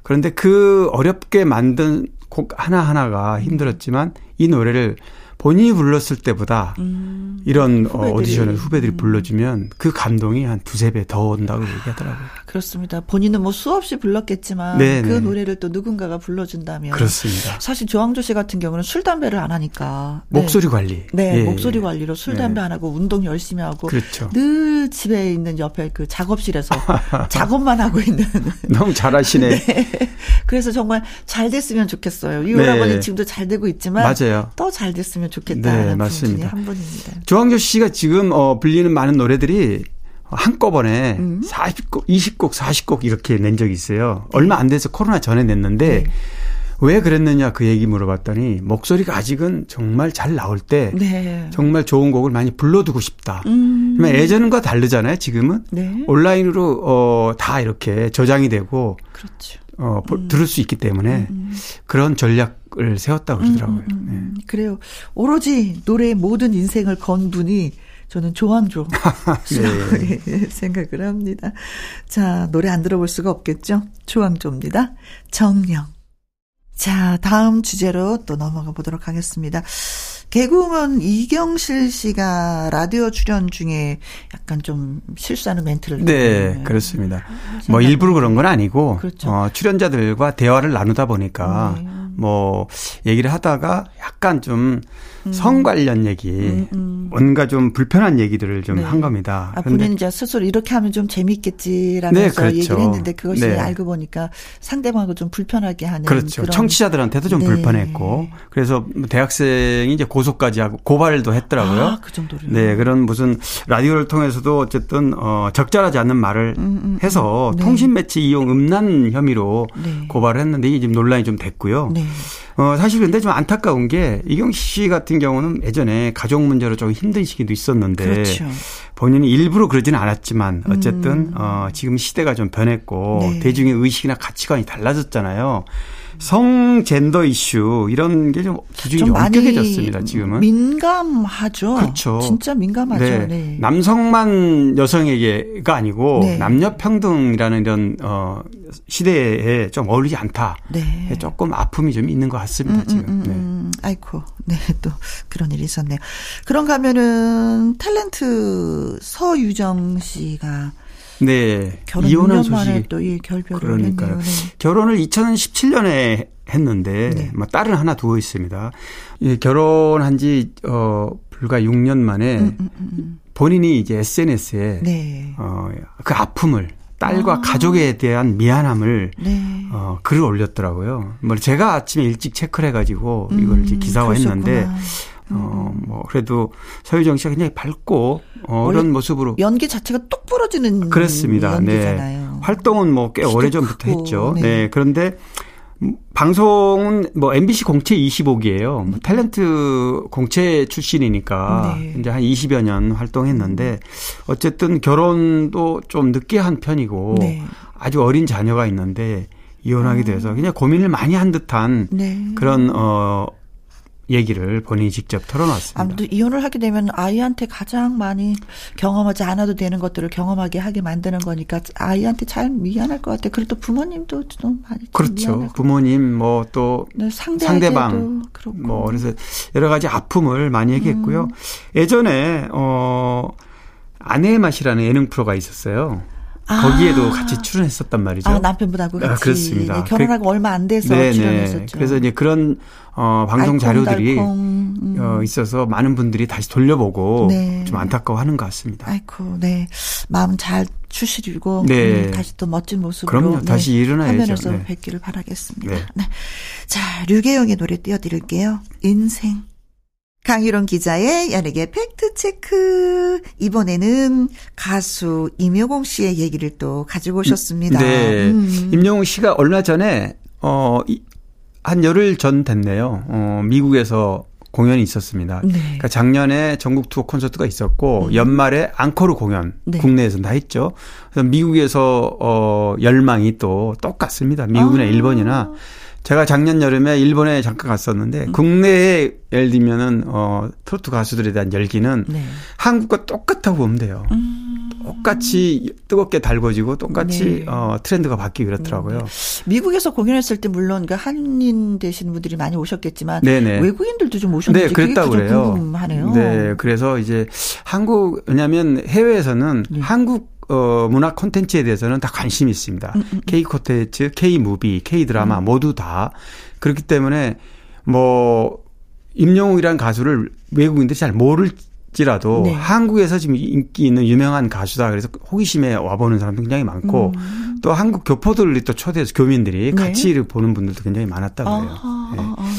그런데 그 어렵게 만든 곡 하나하나가 힘들었지만 이 노래를 본인이 불렀을 때보다 음. 이런 후배들이. 오디션을 후배들이 불러주면 그 감동이 한 두세 배 더 온다고 얘기하더라고요. 아, 그렇습니다. 본인은 뭐 수없이 불렀겠지만 네네. 그 노래를 또 누군가가 불러준다면. 그렇습니다. 사실 조항조 씨 같은 경우는 술, 담배를 안 하니까. 네. 목소리 관리. 네. 예. 목소리 관리로 술, 담배 예. 안 하고 운동 열심히 하고. 그렇죠. 늘 집에 있는 옆에 그 작업실에서 작업만 하고 있는. 너무 잘하시네. 네. 그래서 정말 잘 됐으면 좋겠어요. 이 오라버니 네. 지금도 잘 되고 있지만. 맞아요. 더 잘 됐으면 좋겠다는 네, 맞습니다. 한 분입니다. 조항조 씨가 지금 어, 불리는 많은 노래들이 한꺼번에 음. 사십 곡, 이십 곡, 사십 곡 이렇게 낸 적이 있어요. 네. 얼마 안 돼서 코로나 전에 냈는데 네. 왜 그랬느냐 그 얘기 물어봤더니 목소리가 아직은 정말 잘 나올 때 네. 정말 좋은 곡을 많이 불러두고 싶다. 음. 예전과 다르잖아요. 지금은 네. 온라인으로 어, 다 이렇게 저장이 되고 그렇죠. 어, 음. 들을 수 있기 때문에 음. 그런 전략을 세웠다고 그러더라고요. 음. 네. 그래요. 오로지 노래의 모든 인생을 건 분이 저는 조항조 네. 생각을 합니다. 자, 노래 안 들어볼 수가 없겠죠. 조항조입니다. 정령. 자, 다음 주제로 또 넘어가 보도록 하겠습니다. 개그우먼 이경실 씨가 라디오 출연 중에 약간 좀 실수하는 멘트를. 네, 그렇습니다. 뭐 일부러 그런 건 아니고 그렇죠. 어, 출연자들과 대화를 나누다 보니까 네. 뭐 얘기를 하다가 약간 좀 성 음. 관련 얘기, 음, 음. 뭔가 좀 불편한 얘기들을 좀 한 네. 겁니다. 아, 본인 이제 스스로 이렇게 하면 좀 재밌겠지라면서 네, 그렇죠. 얘기를 했는데 그것이 네. 알고 보니까 상대방하고 좀 불편하게 하는. 그렇죠. 그런. 청취자들한테도 좀 네. 불편했고 그래서 대학생이 이제 고소까지 하고 고발도 했더라고요. 아, 그 정도로. 네, 그런 무슨 라디오를 통해서도 어쨌든 어, 적절하지 않은 말을 음, 음, 해서 네. 통신 매체 이용 음란 혐의로 네. 고발을 했는데 이게 지금 논란이 좀 됐고요. 네. 어, 사실 근데 좀 안타까운 게 이경식 씨 같은 경우는 예전에 가족 문제로 좀 힘든 시기도 있었는데 그렇죠. 본인이 일부러 그러지는 않았지만 어쨌든 음. 어, 지금 시대가 좀 변했고 네. 대중의 의식이나 가치관이 달라졌잖아요. 성 젠더 이슈 이런 게 좀 기준이 좀 엄격해졌습니다. 지금은 민감하죠. 그렇죠. 진짜 민감하죠. 네. 네. 남성만 여성에게가 아니고 네. 남녀 평등이라는 이런 어, 시대에 좀 어울리지 않다. 네. 조금 아픔이 좀 있는 것 같습니다. 음, 지금. 음, 음, 네. 아이고, 네, 또 그런 일이 있었네요. 그런가 하면은 탤런트 서유정 씨가. 네. 이혼한 소식이 또 이 결별을 그러니까요. 했네요. 네. 결혼을 이천십칠 년에 했는데 네. 뭐 딸은 하나 두어 있습니다. 예, 결혼한 지 어, 불과 육 년 만에 음, 음, 음. 본인이 이제 에스엔에스에 네. 어, 그 아픔을 딸과 아. 가족에 대한 미안함을 네. 어, 글을 올렸더라고요. 뭐 제가 아침에 일찍 체크를 해가지고 음, 이걸 이제 기사화했는데. 어, 뭐, 그래도 서유정 씨가 굉장히 밝고, 어, 이런 모습으로. 연기 자체가 뚝 부러지는. 그렇습니다. 연기잖아요. 네. 활동은 뭐 꽤 오래전부터 크고. 했죠. 네. 네. 그런데 방송은 뭐 엠비씨 공채 이십오 기예요. 뭐 탤런트 공채 출신이니까 네. 이제 한 이십여 년 활동했는데 어쨌든 결혼도 좀 늦게 한 편이고 네. 아주 어린 자녀가 있는데 이혼하게 돼서 그냥 고민을 많이 한 듯한 네. 그런, 어, 얘기를 본인이 직접 털어놨습니다. 아무튼 이혼을 하게 되면 아이한테 가장 많이 경험하지 않아도 되는 것들을 경험하게 하게 만드는 거니까 아이한테 잘 미안할 것 같아요. 그리고 또 부모님도 좀 많이 그렇죠. 미안하고. 부모님 뭐 또 네, 상대방 뭐 그래서 여러 가지 아픔을 많이 얘기했고요. 음. 예전에 어, 아내의 맛이라는 예능 프로가 있었어요. 거기에도 아. 같이 출연했었단 말이죠. 아, 남편분하고 같이. 아, 그렇습니다. 네, 결혼하고 그, 얼마 안 돼서 네네. 출연했었죠. 그래서 이제 그런 어, 방송 자료들이 음. 어, 있어서 많은 분들이 다시 돌려보고 네. 좀 안타까워하는 것 같습니다. 아이고, 네. 마음 잘 추스리고 네. 음, 다시 또 멋진 모습으로 그럼요. 다시 네. 일어나야죠. 화면에서 네. 뵙기를 바라겠습니다. 네. 네. 자, 류계영의 노래 띄워드릴게요. 인생. 강유론 기자의 연예계 팩트체크. 이번에는 가수 임영웅 씨의 얘기를 또 가지고 오셨습니다. 네. 음. 임영웅 씨가 얼마 전에 어, 한 열흘 전 됐네요. 어, 미국에서 공연이 있었습니다. 네. 그러니까 작년에 전국 투어 콘서트가 있었고 음. 연말에 앙코르 공연 네. 국내에서는 다 했죠. 그래서 미국에서 어, 열망이 또 똑같습니다. 미국이나 아. 일본이나. 제가 작년 여름에 일본에 잠깐 갔었는데 음. 국내에 예를 들면은 어, 트로트 가수들에 대한 열기는 네. 한국과 똑같다고 보면 돼요. 음. 똑같이 뜨겁게 달궈지고 똑같이 네. 어, 트렌드가 바뀌고 그렇더라고요. 네. 미국에서 공연했을 때 물론 그러니까 한인 되신 분들이 많이 오셨겠지만 네네. 외국인들도 좀 오셨는지 네, 그랬다고 그게 좀 궁금하네요. 네, 그래서 이제 한국 왜냐하면 해외에서는 네. 한국 어, 문화 콘텐츠에 대해서는 다 관심이 있습니다. 음, 음. K 콘텐츠, K 무비, K 드라마 음. 모두 다 그렇기 때문에 뭐 임영웅이라는 가수를 외국인들이 잘 모를지라도 네. 한국에서 지금 인기 있는 유명한 가수다. 그래서 호기심에 와보는 사람도 굉장히 많고 음. 또 한국 교포들이 또 초대해서 교민들이 네. 같이 보는 분들도 굉장히 많았다고 해요. 아, 네. 아, 아.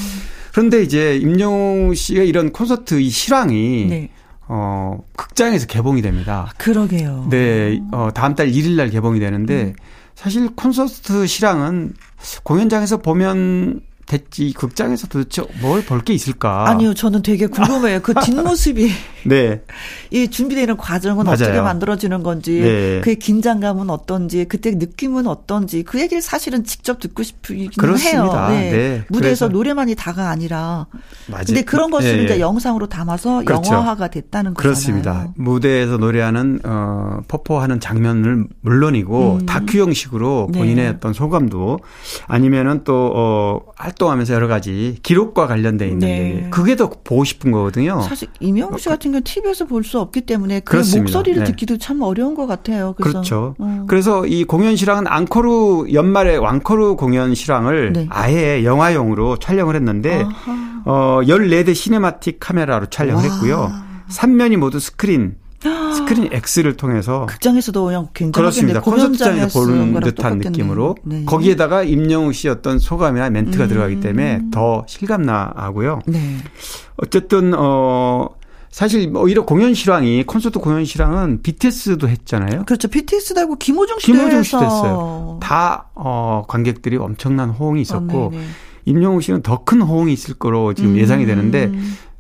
그런데 이제 임영웅 씨가 이런 콘서트 이 실황이 네. 어, 극장에서 개봉이 됩니다. 아, 그러게요. 네, 어, 다음 달 일 일 날 개봉이 되는데 음. 사실 콘서트 실황은 공연장에서 보면 됐지 극장에서 도대체 뭘 볼 게 있을까? 아니요, 저는 되게 궁금해요. 그 뒷모습이. 네. 이 준비되는 과정은 맞아요. 어떻게 만들어지는 건지 네. 그의 긴장감은 어떤지 그때 느낌은 어떤지 그 얘기를 사실은 직접 듣고 싶긴 그렇습니다. 해요. 네. 네. 무대에서 그래서. 노래만이 다가 아니라 맞아요. 근데 그런 것을 네. 이제 영상으로 담아서 그렇죠. 영화화가 됐다는 거잖아요. 그렇습니다. 무대에서 노래하는 어, 퍼포하는 장면을 물론이고 음. 다큐 형식으로 본인의 네. 어떤 소감도 아니면은 또 어, 활동하면서 여러 가지 기록과 관련돼 있는 네. 그게 더 보고 싶은 거거든요. 사실 임영웅 씨 같은 경우는 티비에서 볼 수 없기 때문에 그 목소리를 네. 듣기도 참 어려운 것 같아요. 그래서. 그렇죠. 음. 그래서 이 공연 실황은 앙코르 연말에 왕코르 공연 실황을 네. 아예 영화용으로 촬영을 했는데 아하. 어 열네 대 시네마틱 카메라로 촬영을 와. 했고요. 삼면이 모두 스크린 스크린 X를 통해서 극장에서도 그냥 굉장히 콘서트장에서 보는 듯한 똑같겠네요. 느낌으로 네. 거기에다가 임영웅 씨 어떤 소감이나 멘트가 음. 들어가기 때문에 더 실감나고요. 네. 어쨌든 어 사실 오히려 공연 실황이 콘서트 공연 실황은 비티에스도 했잖아요. 그렇죠. 비티에스도 하고 김호중 씨도 김호중 씨도 했어요. 다 어, 관객들이 엄청난 호응이 있었고 어, 임영웅 씨는 더 큰 호응이 있을 거로 지금 음. 예상이 되는데.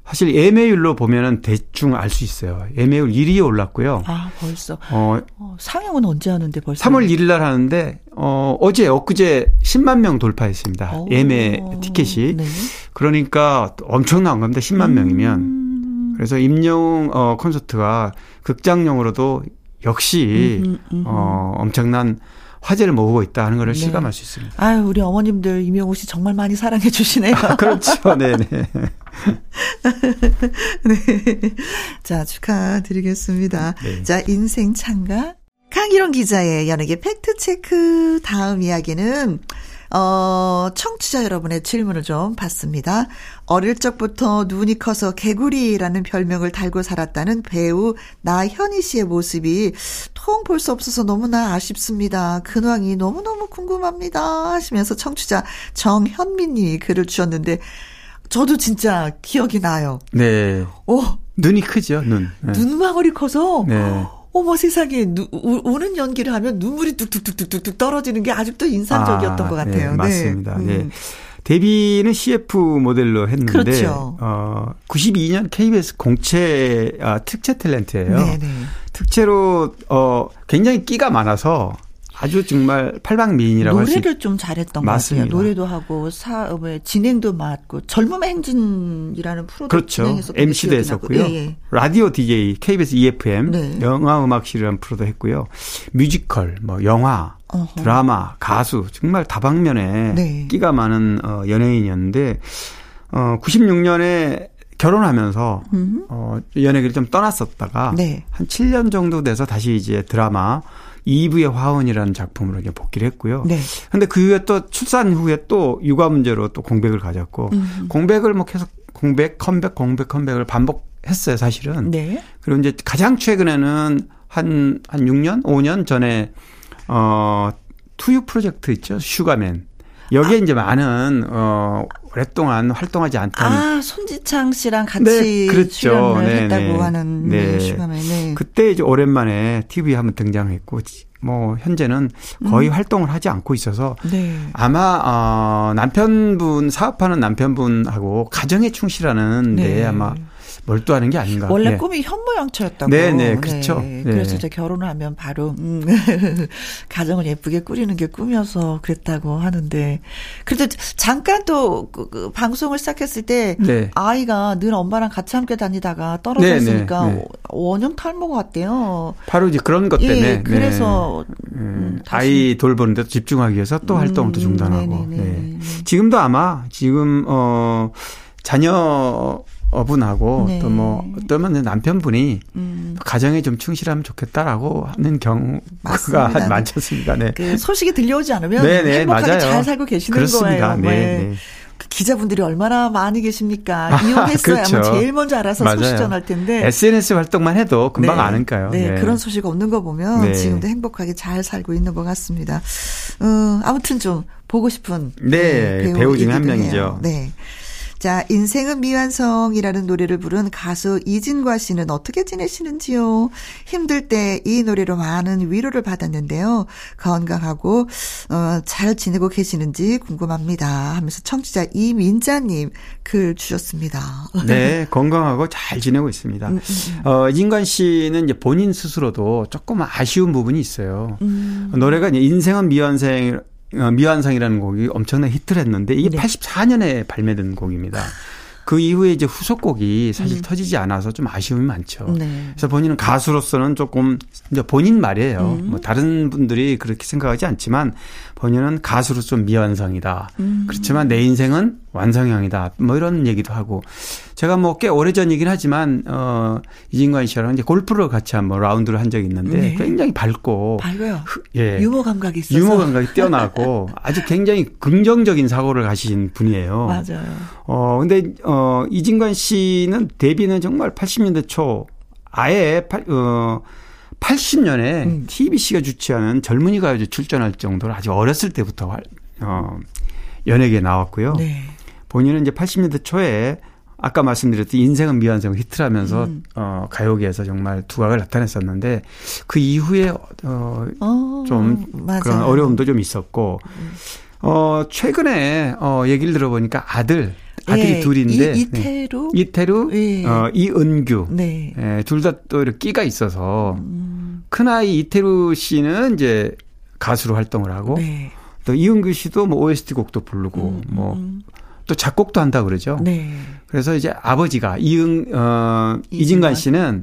사실 예매율로 보면은 대충 알 수 있어요. 예매율 일 위에 올랐고요. 아, 벌써. 어, 어, 상영은 언제 하는데 벌써? 삼월 일일 날 하는데 어, 어제 엊그제 십만 명 돌파했습니다. 오. 예매 티켓이. 네. 그러니까 엄청난 겁니다. 십만 음. 명이면. 그래서 임영웅 어, 콘서트가 극장용으로도 역시 음, 음, 음. 어, 엄청난 화제를 모으고 있다 하는 것을 네. 실감할 수 있습니다. 아유, 우리 어머님들 임영웅 씨 정말 많이 사랑해 주시네요. 아, 그렇죠. 네네. 네. 자, 축하드리겠습니다. 네. 자, 인생 창가. 강유론 기자의 연예계 팩트체크. 다음 이야기는, 어, 청취자 여러분의 질문을 좀 받습니다. 어릴 적부터 눈이 커서 개구리라는 별명을 달고 살았다는 배우 나현희 씨의 모습이 통 볼 수 없어서 너무나 아쉽습니다. 근황이 너무너무 궁금합니다. 하시면서 청취자 정현민 님이 글을 주셨는데, 저도 진짜 기억이 나요. 네. 오. 눈이 크죠, 눈. 네. 눈망울이 커서. 네. 어머 세상에 누, 우, 우는 연기를 하면 눈물이 뚝뚝뚝뚝뚝 떨어지는 게 아직도 인상적이었던 아, 것 같아요. 네, 맞습니다. 네. 음. 네. 데뷔는 씨에프 모델로 했는데 그렇죠. 어, 구십이 년 케이비에스 공채 아, 특채 탤런트예요. 네네. 특채로 어, 굉장히 끼가 많아서 아주 정말 팔방미인이라고 할 수 있 노래를 좀 잘했던 맞습니다. 것 같아요. 노래도 하고 사업의 진행도 맡고 젊음의 행진이라는 프로도 그렇죠. 진행했었던 엠씨도 했었고요. 예, 예. 라디오 디제이 케이비에스 이에프엠 네. 영화음악실이라는 프로도 했고요. 뮤지컬, 뭐 영화, 어허. 드라마, 가수 정말 다방면에 네. 끼가 많은 연예인이었는데 어, 구십육 년에 결혼하면서 음. 어, 연예계를 좀 떠났었다가 네. 한 칠 년 정도 돼서 다시 이제 드라마 이브의 화원이라는 작품으로 이제 복귀를 했고요. 네. 근데 그 후에 또 출산 후에 또 육아 문제로 또 공백을 가졌고, 음. 공백을 뭐 계속 공백, 컴백, 공백, 컴백을 반복했어요, 사실은. 네. 그리고 이제 가장 최근에는 한, 한 육 년, 오 년 전에, 어, 투유 프로젝트 있죠. 슈가맨. 여기에 아. 이제 많은, 어, 오랫동안 활동하지 않다는. 아, 손지창 씨랑 같이 네, 그렇죠. 출연을 네네. 했다고 하는 네. 슈가맨. 네. 그때 이제 오랜만에 티비에 한번 등장했고, 뭐, 현재는 거의 음. 활동을 하지 않고 있어서 네. 아마, 어, 남편분, 사업하는 남편분하고 가정에 충실하는 네. 데에 아마 몰두하는 게 아닌가. 원래 네. 꿈이 현모양처였다고. 네네, 그렇죠. 네. 네. 그래서 이제 결혼을 하면 바로 음, 가정을 예쁘게 꾸리는 게 꿈이어서 그랬다고 하는데. 그래도 잠깐 또 그, 그 방송을 시작했을 때 네. 아이가 늘 엄마랑 같이 함께 다니다가 떨어졌으니까 네, 네, 네. 원형 탈모가 왔대요. 바로 이제 그런 것 때문에. 예, 그래서 네. 음, 아이 돌보는데 집중하기 위해서 또 활동을 음, 또 중단하고. 네, 네, 네. 네. 지금도 아마 지금 어, 자녀 어분하고 네. 또 뭐 어떠면 남편분이 음. 가정에 좀 충실하면 좋겠다라고 하는 경우가 많지 않습니까? 네. 그 소식이 들려오지 않으면 네네, 행복하게 맞아요. 잘 살고 계시는 그렇습니다. 거예요. 네, 네. 그 기자분들이 얼마나 많이 계십니까? 아, 이혼했어요. 그렇죠. 제일 먼저 알아서 맞아요. 소식 전할 텐데. 에스엔에스 활동만 해도 금방 네. 아는까요? 네. 네. 그런 소식 없는 거 보면 네. 지금도 행복하게 잘 살고 있는 것 같습니다. 음, 아무튼 좀 보고 싶은 네. 네. 배우, 배우 중에 한 명이죠. 네. 자, 인생은 미완성이라는 노래를 부른 가수 이진과 씨는 어떻게 지내시는지요? 힘들 때 이 노래로 많은 위로를 받았는데요. 건강하고 어, 잘 지내고 계시는지 궁금합니다 하면서 청취자 이민자님 글 주셨습니다. 네, 건강하고 잘 지내고 있습니다. 어, 이진관 씨는 이제 본인 스스로도 조금 아쉬운 부분이 있어요. 음. 노래가 이제 인생은 미완성 미완성이라는 곡이 엄청난 히트를 했는데 이게 네. 팔십사 년에 발매된 곡입니다. 그 이후에 이제 후속곡이 사실 음. 터지지 않아서 좀 아쉬움이 많죠. 네. 그래서 본인은 가수로서는 조금 이제 본인 말이에요. 음. 뭐 다른 분들이 그렇게 생각하지 않지만 본인은 가수로서 좀 미완성이다. 음. 그렇지만 내 인생은 완성형이다. 뭐 이런 얘기도 하고. 제가 뭐 꽤 오래전이긴 하지만 어, 이진관 씨랑 이제 골프를 같이 한번 라운드를 한 적이 있는데 네. 굉장히 밝고 밝아요. 예. 유머 감각이 있어서 유머 감각이 뛰어나고 아주 굉장히 긍정적인 사고를 가신 분이에요. 맞아요. 어 근데 어 이진관 씨는 데뷔는 정말 팔십 년대 초 아예 팔, 어 팔십 년에 음. 티비씨가 주최하는 젊은이 가요제 출전할 정도로 아주 어렸을 때부터 어, 연예계에 나왔고요. 네. 본인은 이제 팔십 년대 초에 아까 말씀드렸듯이 인생은 미완성 히트를 하면서 음. 어, 가요계에서 정말 두각을 나타냈었는데 그 이후에 어, 오, 좀 맞아요. 그런 어려움도 좀 있었고 음. 어, 최근에 어, 얘기를 들어보니까 아들. 아들이 예, 둘인데 이, 이태루, 네. 이태루, 예. 어, 이은규, 네. 예, 둘 다 또 이렇게 끼가 있어서 음. 큰 아이 이태루 씨는 이제 가수로 활동을 하고 네. 또 이은규 씨도 뭐 오에스티 곡도 부르고 음. 뭐 또 작곡도 한다 그러죠. 네. 그래서 이제 아버지가 이응 어, 이진관 씨는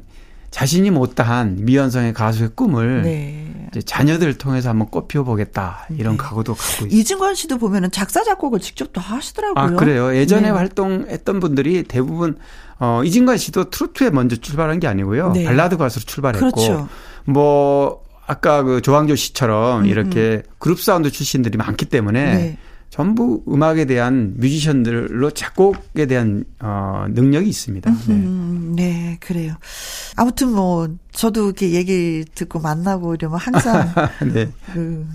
자신이 못다한 미완성의 가수의 꿈을 네. 이제 자녀들을 통해서 한번 꽃피워보겠다 이런 네. 각오도 갖고 있습니다. 이진관 씨도 보면은 작사 작곡을 직접 다 하시더라고요. 아 그래요. 예전에 네. 활동했던 분들이 대부분 어, 이진관 씨도 트로트에 먼저 출발한 게 아니고요. 네. 발라드 가수로 출발했고 그렇죠. 뭐 아까 그 조항조 씨처럼 이렇게 음. 그룹 사운드 출신들이 많기 때문에 네. 전부 음악에 대한 뮤지션들로 작곡에 대한 어, 능력이 있습니다. 네. 네, 그래요. 아무튼 뭐 저도 이렇게 얘기 듣고 만나고 이러면 항상 네. 그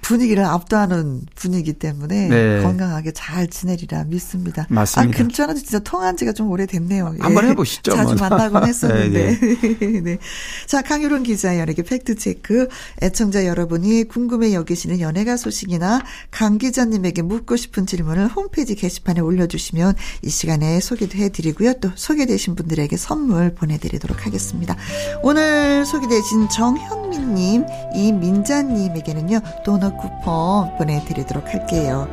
분위기를 압도하는 분위기 때문에 네. 건강하게 잘 지내리라 믿습니다. 맞습니다. 아, 금천아도 진짜 통화한 지가 좀 오래됐네요. 예. 한번 해보시죠. 자주 뭐. 만나곤 했었는데. 네. 네. 자, 강유론 기자 연예계 팩트체크. 애청자 여러분이 궁금해 여기시는 연예가 소식이나 강 기자님에게 묻고 싶은 질문을 홈페이지 게시판에 올려주시면 이 시간에 소개도 해드리고요. 또 소개되신 분들에게 선물 보내드리도록 하겠습니다. 오늘 소개되신 정현민님, 이민자님에게는요. 도넛 쿠폰 보내드리도록 할게요.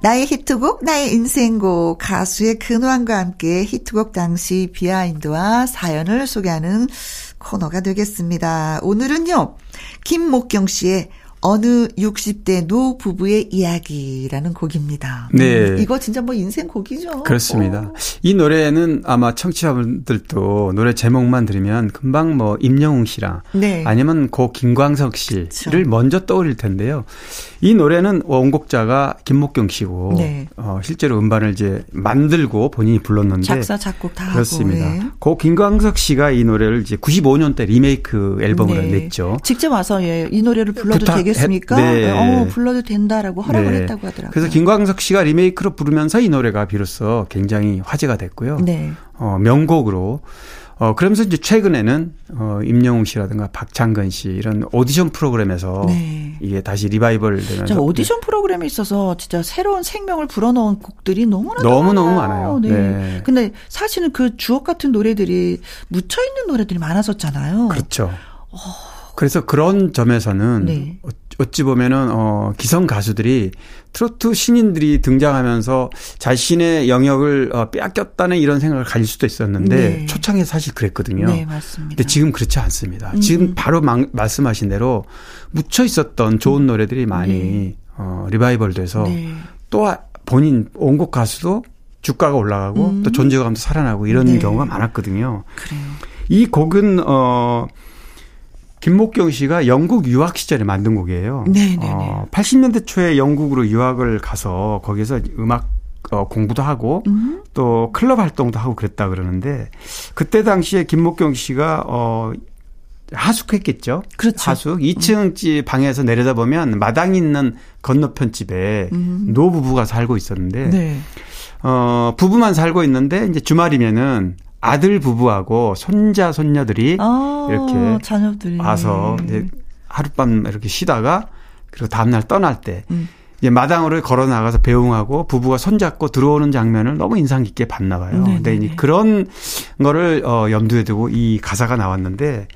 나의 히트곡, 나의 인생곡, 가수의 근황과 함께 히트곡 당시 비하인드와 사연을 소개하는 코너가 되겠습니다. 오늘은요, 김목경 씨의 어느 육십 대 노 부부의 이야기라는 곡입니다. 네. 이거 진짜 뭐 인생 곡이죠. 그렇습니다. 오. 이 노래는 아마 청취자분들도 노래 제목만 들으면 금방 뭐 임영웅 씨랑 네. 아니면 고 김광석 씨를 그렇죠. 먼저 떠올릴 텐데요. 이 노래는 원곡자가 김목경 씨고 네. 어, 실제로 음반을 이제 만들고 본인이 불렀는데 작사 작곡 다 그렇습니다. 하고. 네. 고 김광석 씨가 이 노래를 이제 구십오 년대 리메이크 앨범으로 네. 냈죠. 직접 와서 예, 이 노래를 불러도 되게 했으니까 네. 어, 불러도 된다라고 허락을 네. 했다고 하더라고요. 그래서 김광석 씨가 리메이크로 부르면서 이 노래가 비로소 굉장히 화제가 됐고요. 네. 어, 명곡으로. 어, 그러면서 이제 최근에는 어, 임영웅 씨라든가 박찬근 씨 이런 오디션 프로그램에서 네. 이게 다시 리바이벌 되면서. 오디션 네. 프로그램에 있어서 진짜 새로운 생명을 불어넣은 곡들이 너무나 너무너무 많아요. 네. 네. 근데 사실은 그 주옥 같은 노래들이 묻혀있는 노래들이 많았었잖아요. 그렇죠. 어. 그래서 그런 점에서는 네. 어찌 보면은 어, 기성 가수들이 트로트 신인들이 등장하면서 자신의 영역을 어, 빼앗겼다는 이런 생각을 가질 수도 있었는데 네. 초창에 사실 그랬거든요. 네, 맞습니다. 근데 지금 그렇지 않습니다. 음. 지금 바로 막, 말씀하신 대로 묻혀 있었던 좋은 노래들이 많이 네. 어, 리바이벌돼서 네. 또 본인 원곡 가수도 주가가 올라가고 음. 또 존재감도 살아나고 이런 네. 경우가 많았거든요. 그래요. 이 곡은 어. 김목경 씨가 영국 유학 시절에 만든 곡이에요. 네, 네, 어, 팔십 년대 초에 영국으로 유학을 가서 거기서 음악 어, 공부도 하고 음. 또 클럽 활동도 하고 그랬다 그러는데 그때 당시에 김목경 씨가 어, 하숙했겠죠. 그렇죠. 하숙 이 층 집 방에서 내려다보면 마당 있는 건너편 집에 음. 노부부가 살고 있었는데 네. 어, 부부만 살고 있는데 이제 주말이면은 아들 부부하고 손자 손녀들이 아, 이렇게 자녀들이. 와서 이제 하룻밤 이렇게 쉬다가 그리고 다음날 떠날 때 음. 이제 마당으로 걸어 나가서 배웅하고 부부가 손잡고 들어오는 장면을 너무 인상 깊게 봤나 봐요. 네네네. 근데 이제 그런 거를 어, 염두에 두고 이 가사가 나왔는데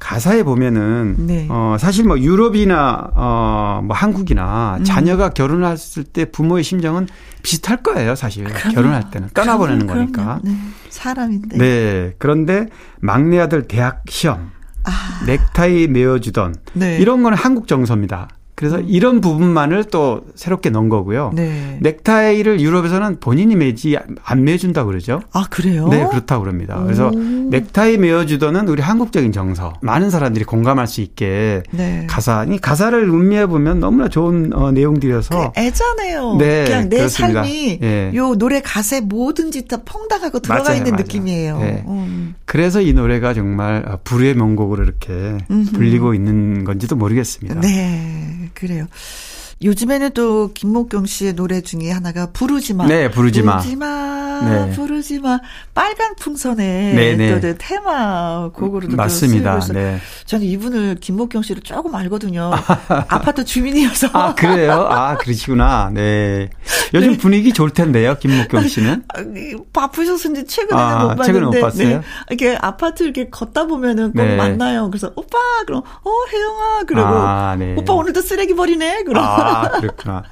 가사에 보면은 네. 어, 사실 뭐 유럽이나 어, 뭐 한국이나 음. 자녀가 결혼했을 때 부모의 심정은 비슷할 거예요, 사실. 그럼요. 결혼할 때는 떠나보내는 그럼요. 거니까. 네. 사람인데. 네. 그런데 막내 아들 대학 시험, 아. 넥타이 메어주던 네. 이런 거는 한국 정서입니다. 그래서 이런 부분만을 또 새롭게 넣은 거고요. 네. 넥타이를 유럽에서는 본인이 매지 안 매준다고 그러죠. 아 그래요? 네 그렇다고 그럽니다. 오. 그래서 넥타이 매어주더는 우리 한국적인 정서 많은 사람들이 공감할 수 있게 네. 가사 이 가사를 음미해 보면 너무나 좋은 어, 내용들이어서 그 애잖아요. 네, 그냥 내 그렇습니다. 삶이 네. 요 노래 가사에 뭐든지 다 펑당하고 들어가 맞아요, 있는 맞아요. 느낌이에요. 네. 음. 그래서 이 노래가 정말 불후의 명곡으로 이렇게 음흠. 불리고 있는 건지도 모르겠습니다. 네. 그래요. 요즘에는 또 김목경 씨의 노래 중에 하나가 부르지마. 네, 부르지마. 부르지마, 네. 부르지마. 빨간 풍선에 네, 네. 또 테마 곡으로도 맞습니다. 또 네. 저는 이분을 김목경 씨를 조금 알거든요. 아파트 주민이어서. 아 그래요? 아 그러시구나. 네. 요즘 네. 분위기 좋을 텐데요, 김목경 씨는. 바쁘셨는지 최근에는 아, 못 봤는데. 못 네. 이렇게 아파트 이렇게 걷다 보면은 꼭 네. 만나요. 그래서 오빠, 그럼 어 혜영아, 그러고 아, 네. 오빠 오늘도 쓰레기 버리네, 그럼. 아. 아, 그렇구나.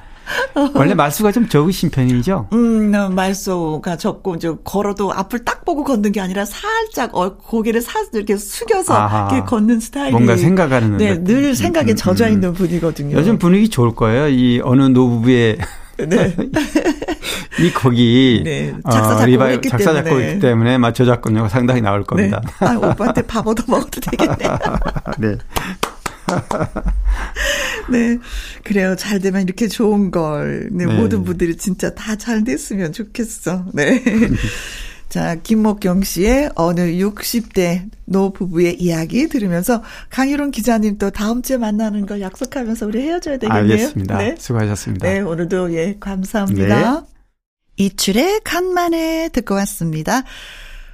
원래 말수가 좀 적으신 편이죠? 음, 말수가 적고, 이제, 걸어도 앞을 딱 보고 걷는 게 아니라 살짝 고개를 사, 이렇게 숙여서 아하, 이렇게 걷는 스타일이. 뭔가 생각하는. 네, 느낌. 늘 생각에 음, 젖어있는 음. 분이거든요. 요즘 분위기 좋을 거예요. 이 어느 노부부의. 네. 이 곡이 네. 작사 작곡했기 어, 작사 때문에. 때문에 막 저작권료가 상당히 나올 겁니다. 네. 아, 오빠한테 밥 얻어 먹어도 되겠네요. 네. 네, 그래요. 잘 되면 이렇게 좋은 걸. 네, 네. 모든 분들이 진짜 다 잘 됐으면 좋겠어. 네. 자, 김목경 씨의 어느 육십 대 노부부의 이야기 들으면서 강유론 기자님 또 다음 주에 만나는 걸 약속하면서 우리 헤어져야 되겠네요. 알겠습니다. 네. 수고하셨습니다. 네, 오늘도 예, 감사합니다. 네. 이출의 간만에 듣고 왔습니다.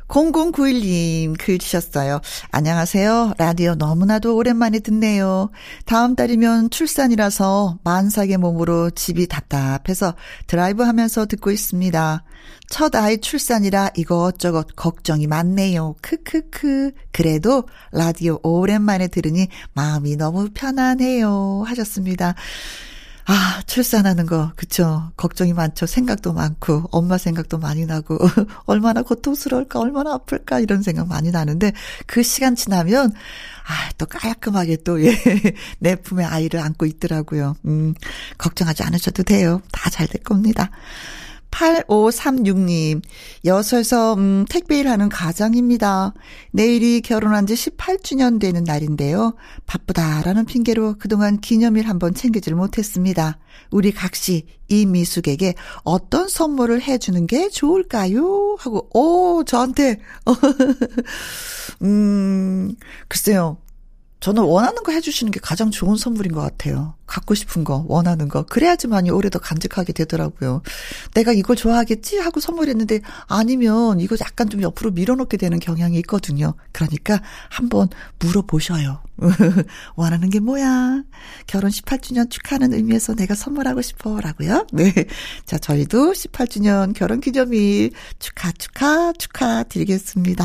공공구일님 글 주셨어요. 안녕하세요. 라디오 너무나도 오랜만에 듣네요. 다음 달이면 출산이라서 만삭의 몸으로 집이 답답해서 드라이브하면서 듣고 있습니다. 첫 아이 출산이라 이것저것 걱정이 많네요. 크크크. 그래도 라디오 오랜만에 들으니 마음이 너무 편안해요. 하셨습니다. 아, 출산하는 거, 그쵸. 걱정이 많죠. 생각도 많고, 엄마 생각도 많이 나고, 얼마나 고통스러울까, 얼마나 아플까, 이런 생각 많이 나는데, 그 시간 지나면, 아, 또 깔끔하게 또, 예, 내 품에 아이를 안고 있더라고요. 음, 걱정하지 않으셔도 돼요. 다 잘 될 겁니다. 팔오삼육님, 여서에서 음, 택배일 하는 가장입니다. 내일이 결혼한 지 십팔 주년 되는 날인데요. 바쁘다라는 핑계로 그동안 기념일 한번 챙기질 못했습니다. 우리 각시 이미숙에게 어떤 선물을 해주는 게 좋을까요? 하고 오 저한테 음 글쎄요. 저는 원하는 거 해주시는 게 가장 좋은 선물인 것 같아요. 갖고 싶은 거, 원하는 거. 그래야지만이 오래 더 간직하게 되더라고요. 내가 이걸 좋아하겠지 하고 선물했는데 아니면 이거 약간 좀 옆으로 밀어놓게 되는 경향이 있거든요. 그러니까 한번 물어보셔요. 원하는 게 뭐야? 결혼 십팔 주년 축하하는 의미에서 내가 선물하고 싶어 라고요. 네. 자, 저희도 십팔 주년 결혼 기념일 축하, 축하, 축하 드리겠습니다.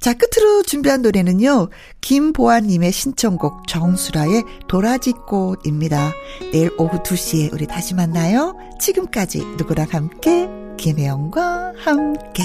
자, 끝으로 준비한 노래는요. 김보아님 님의 신청곡 정수라의 도라지꽃입니다. 내일 오후 두 시에 우리 다시 만나요. 지금까지 누구랑 함께 김혜영과 함께.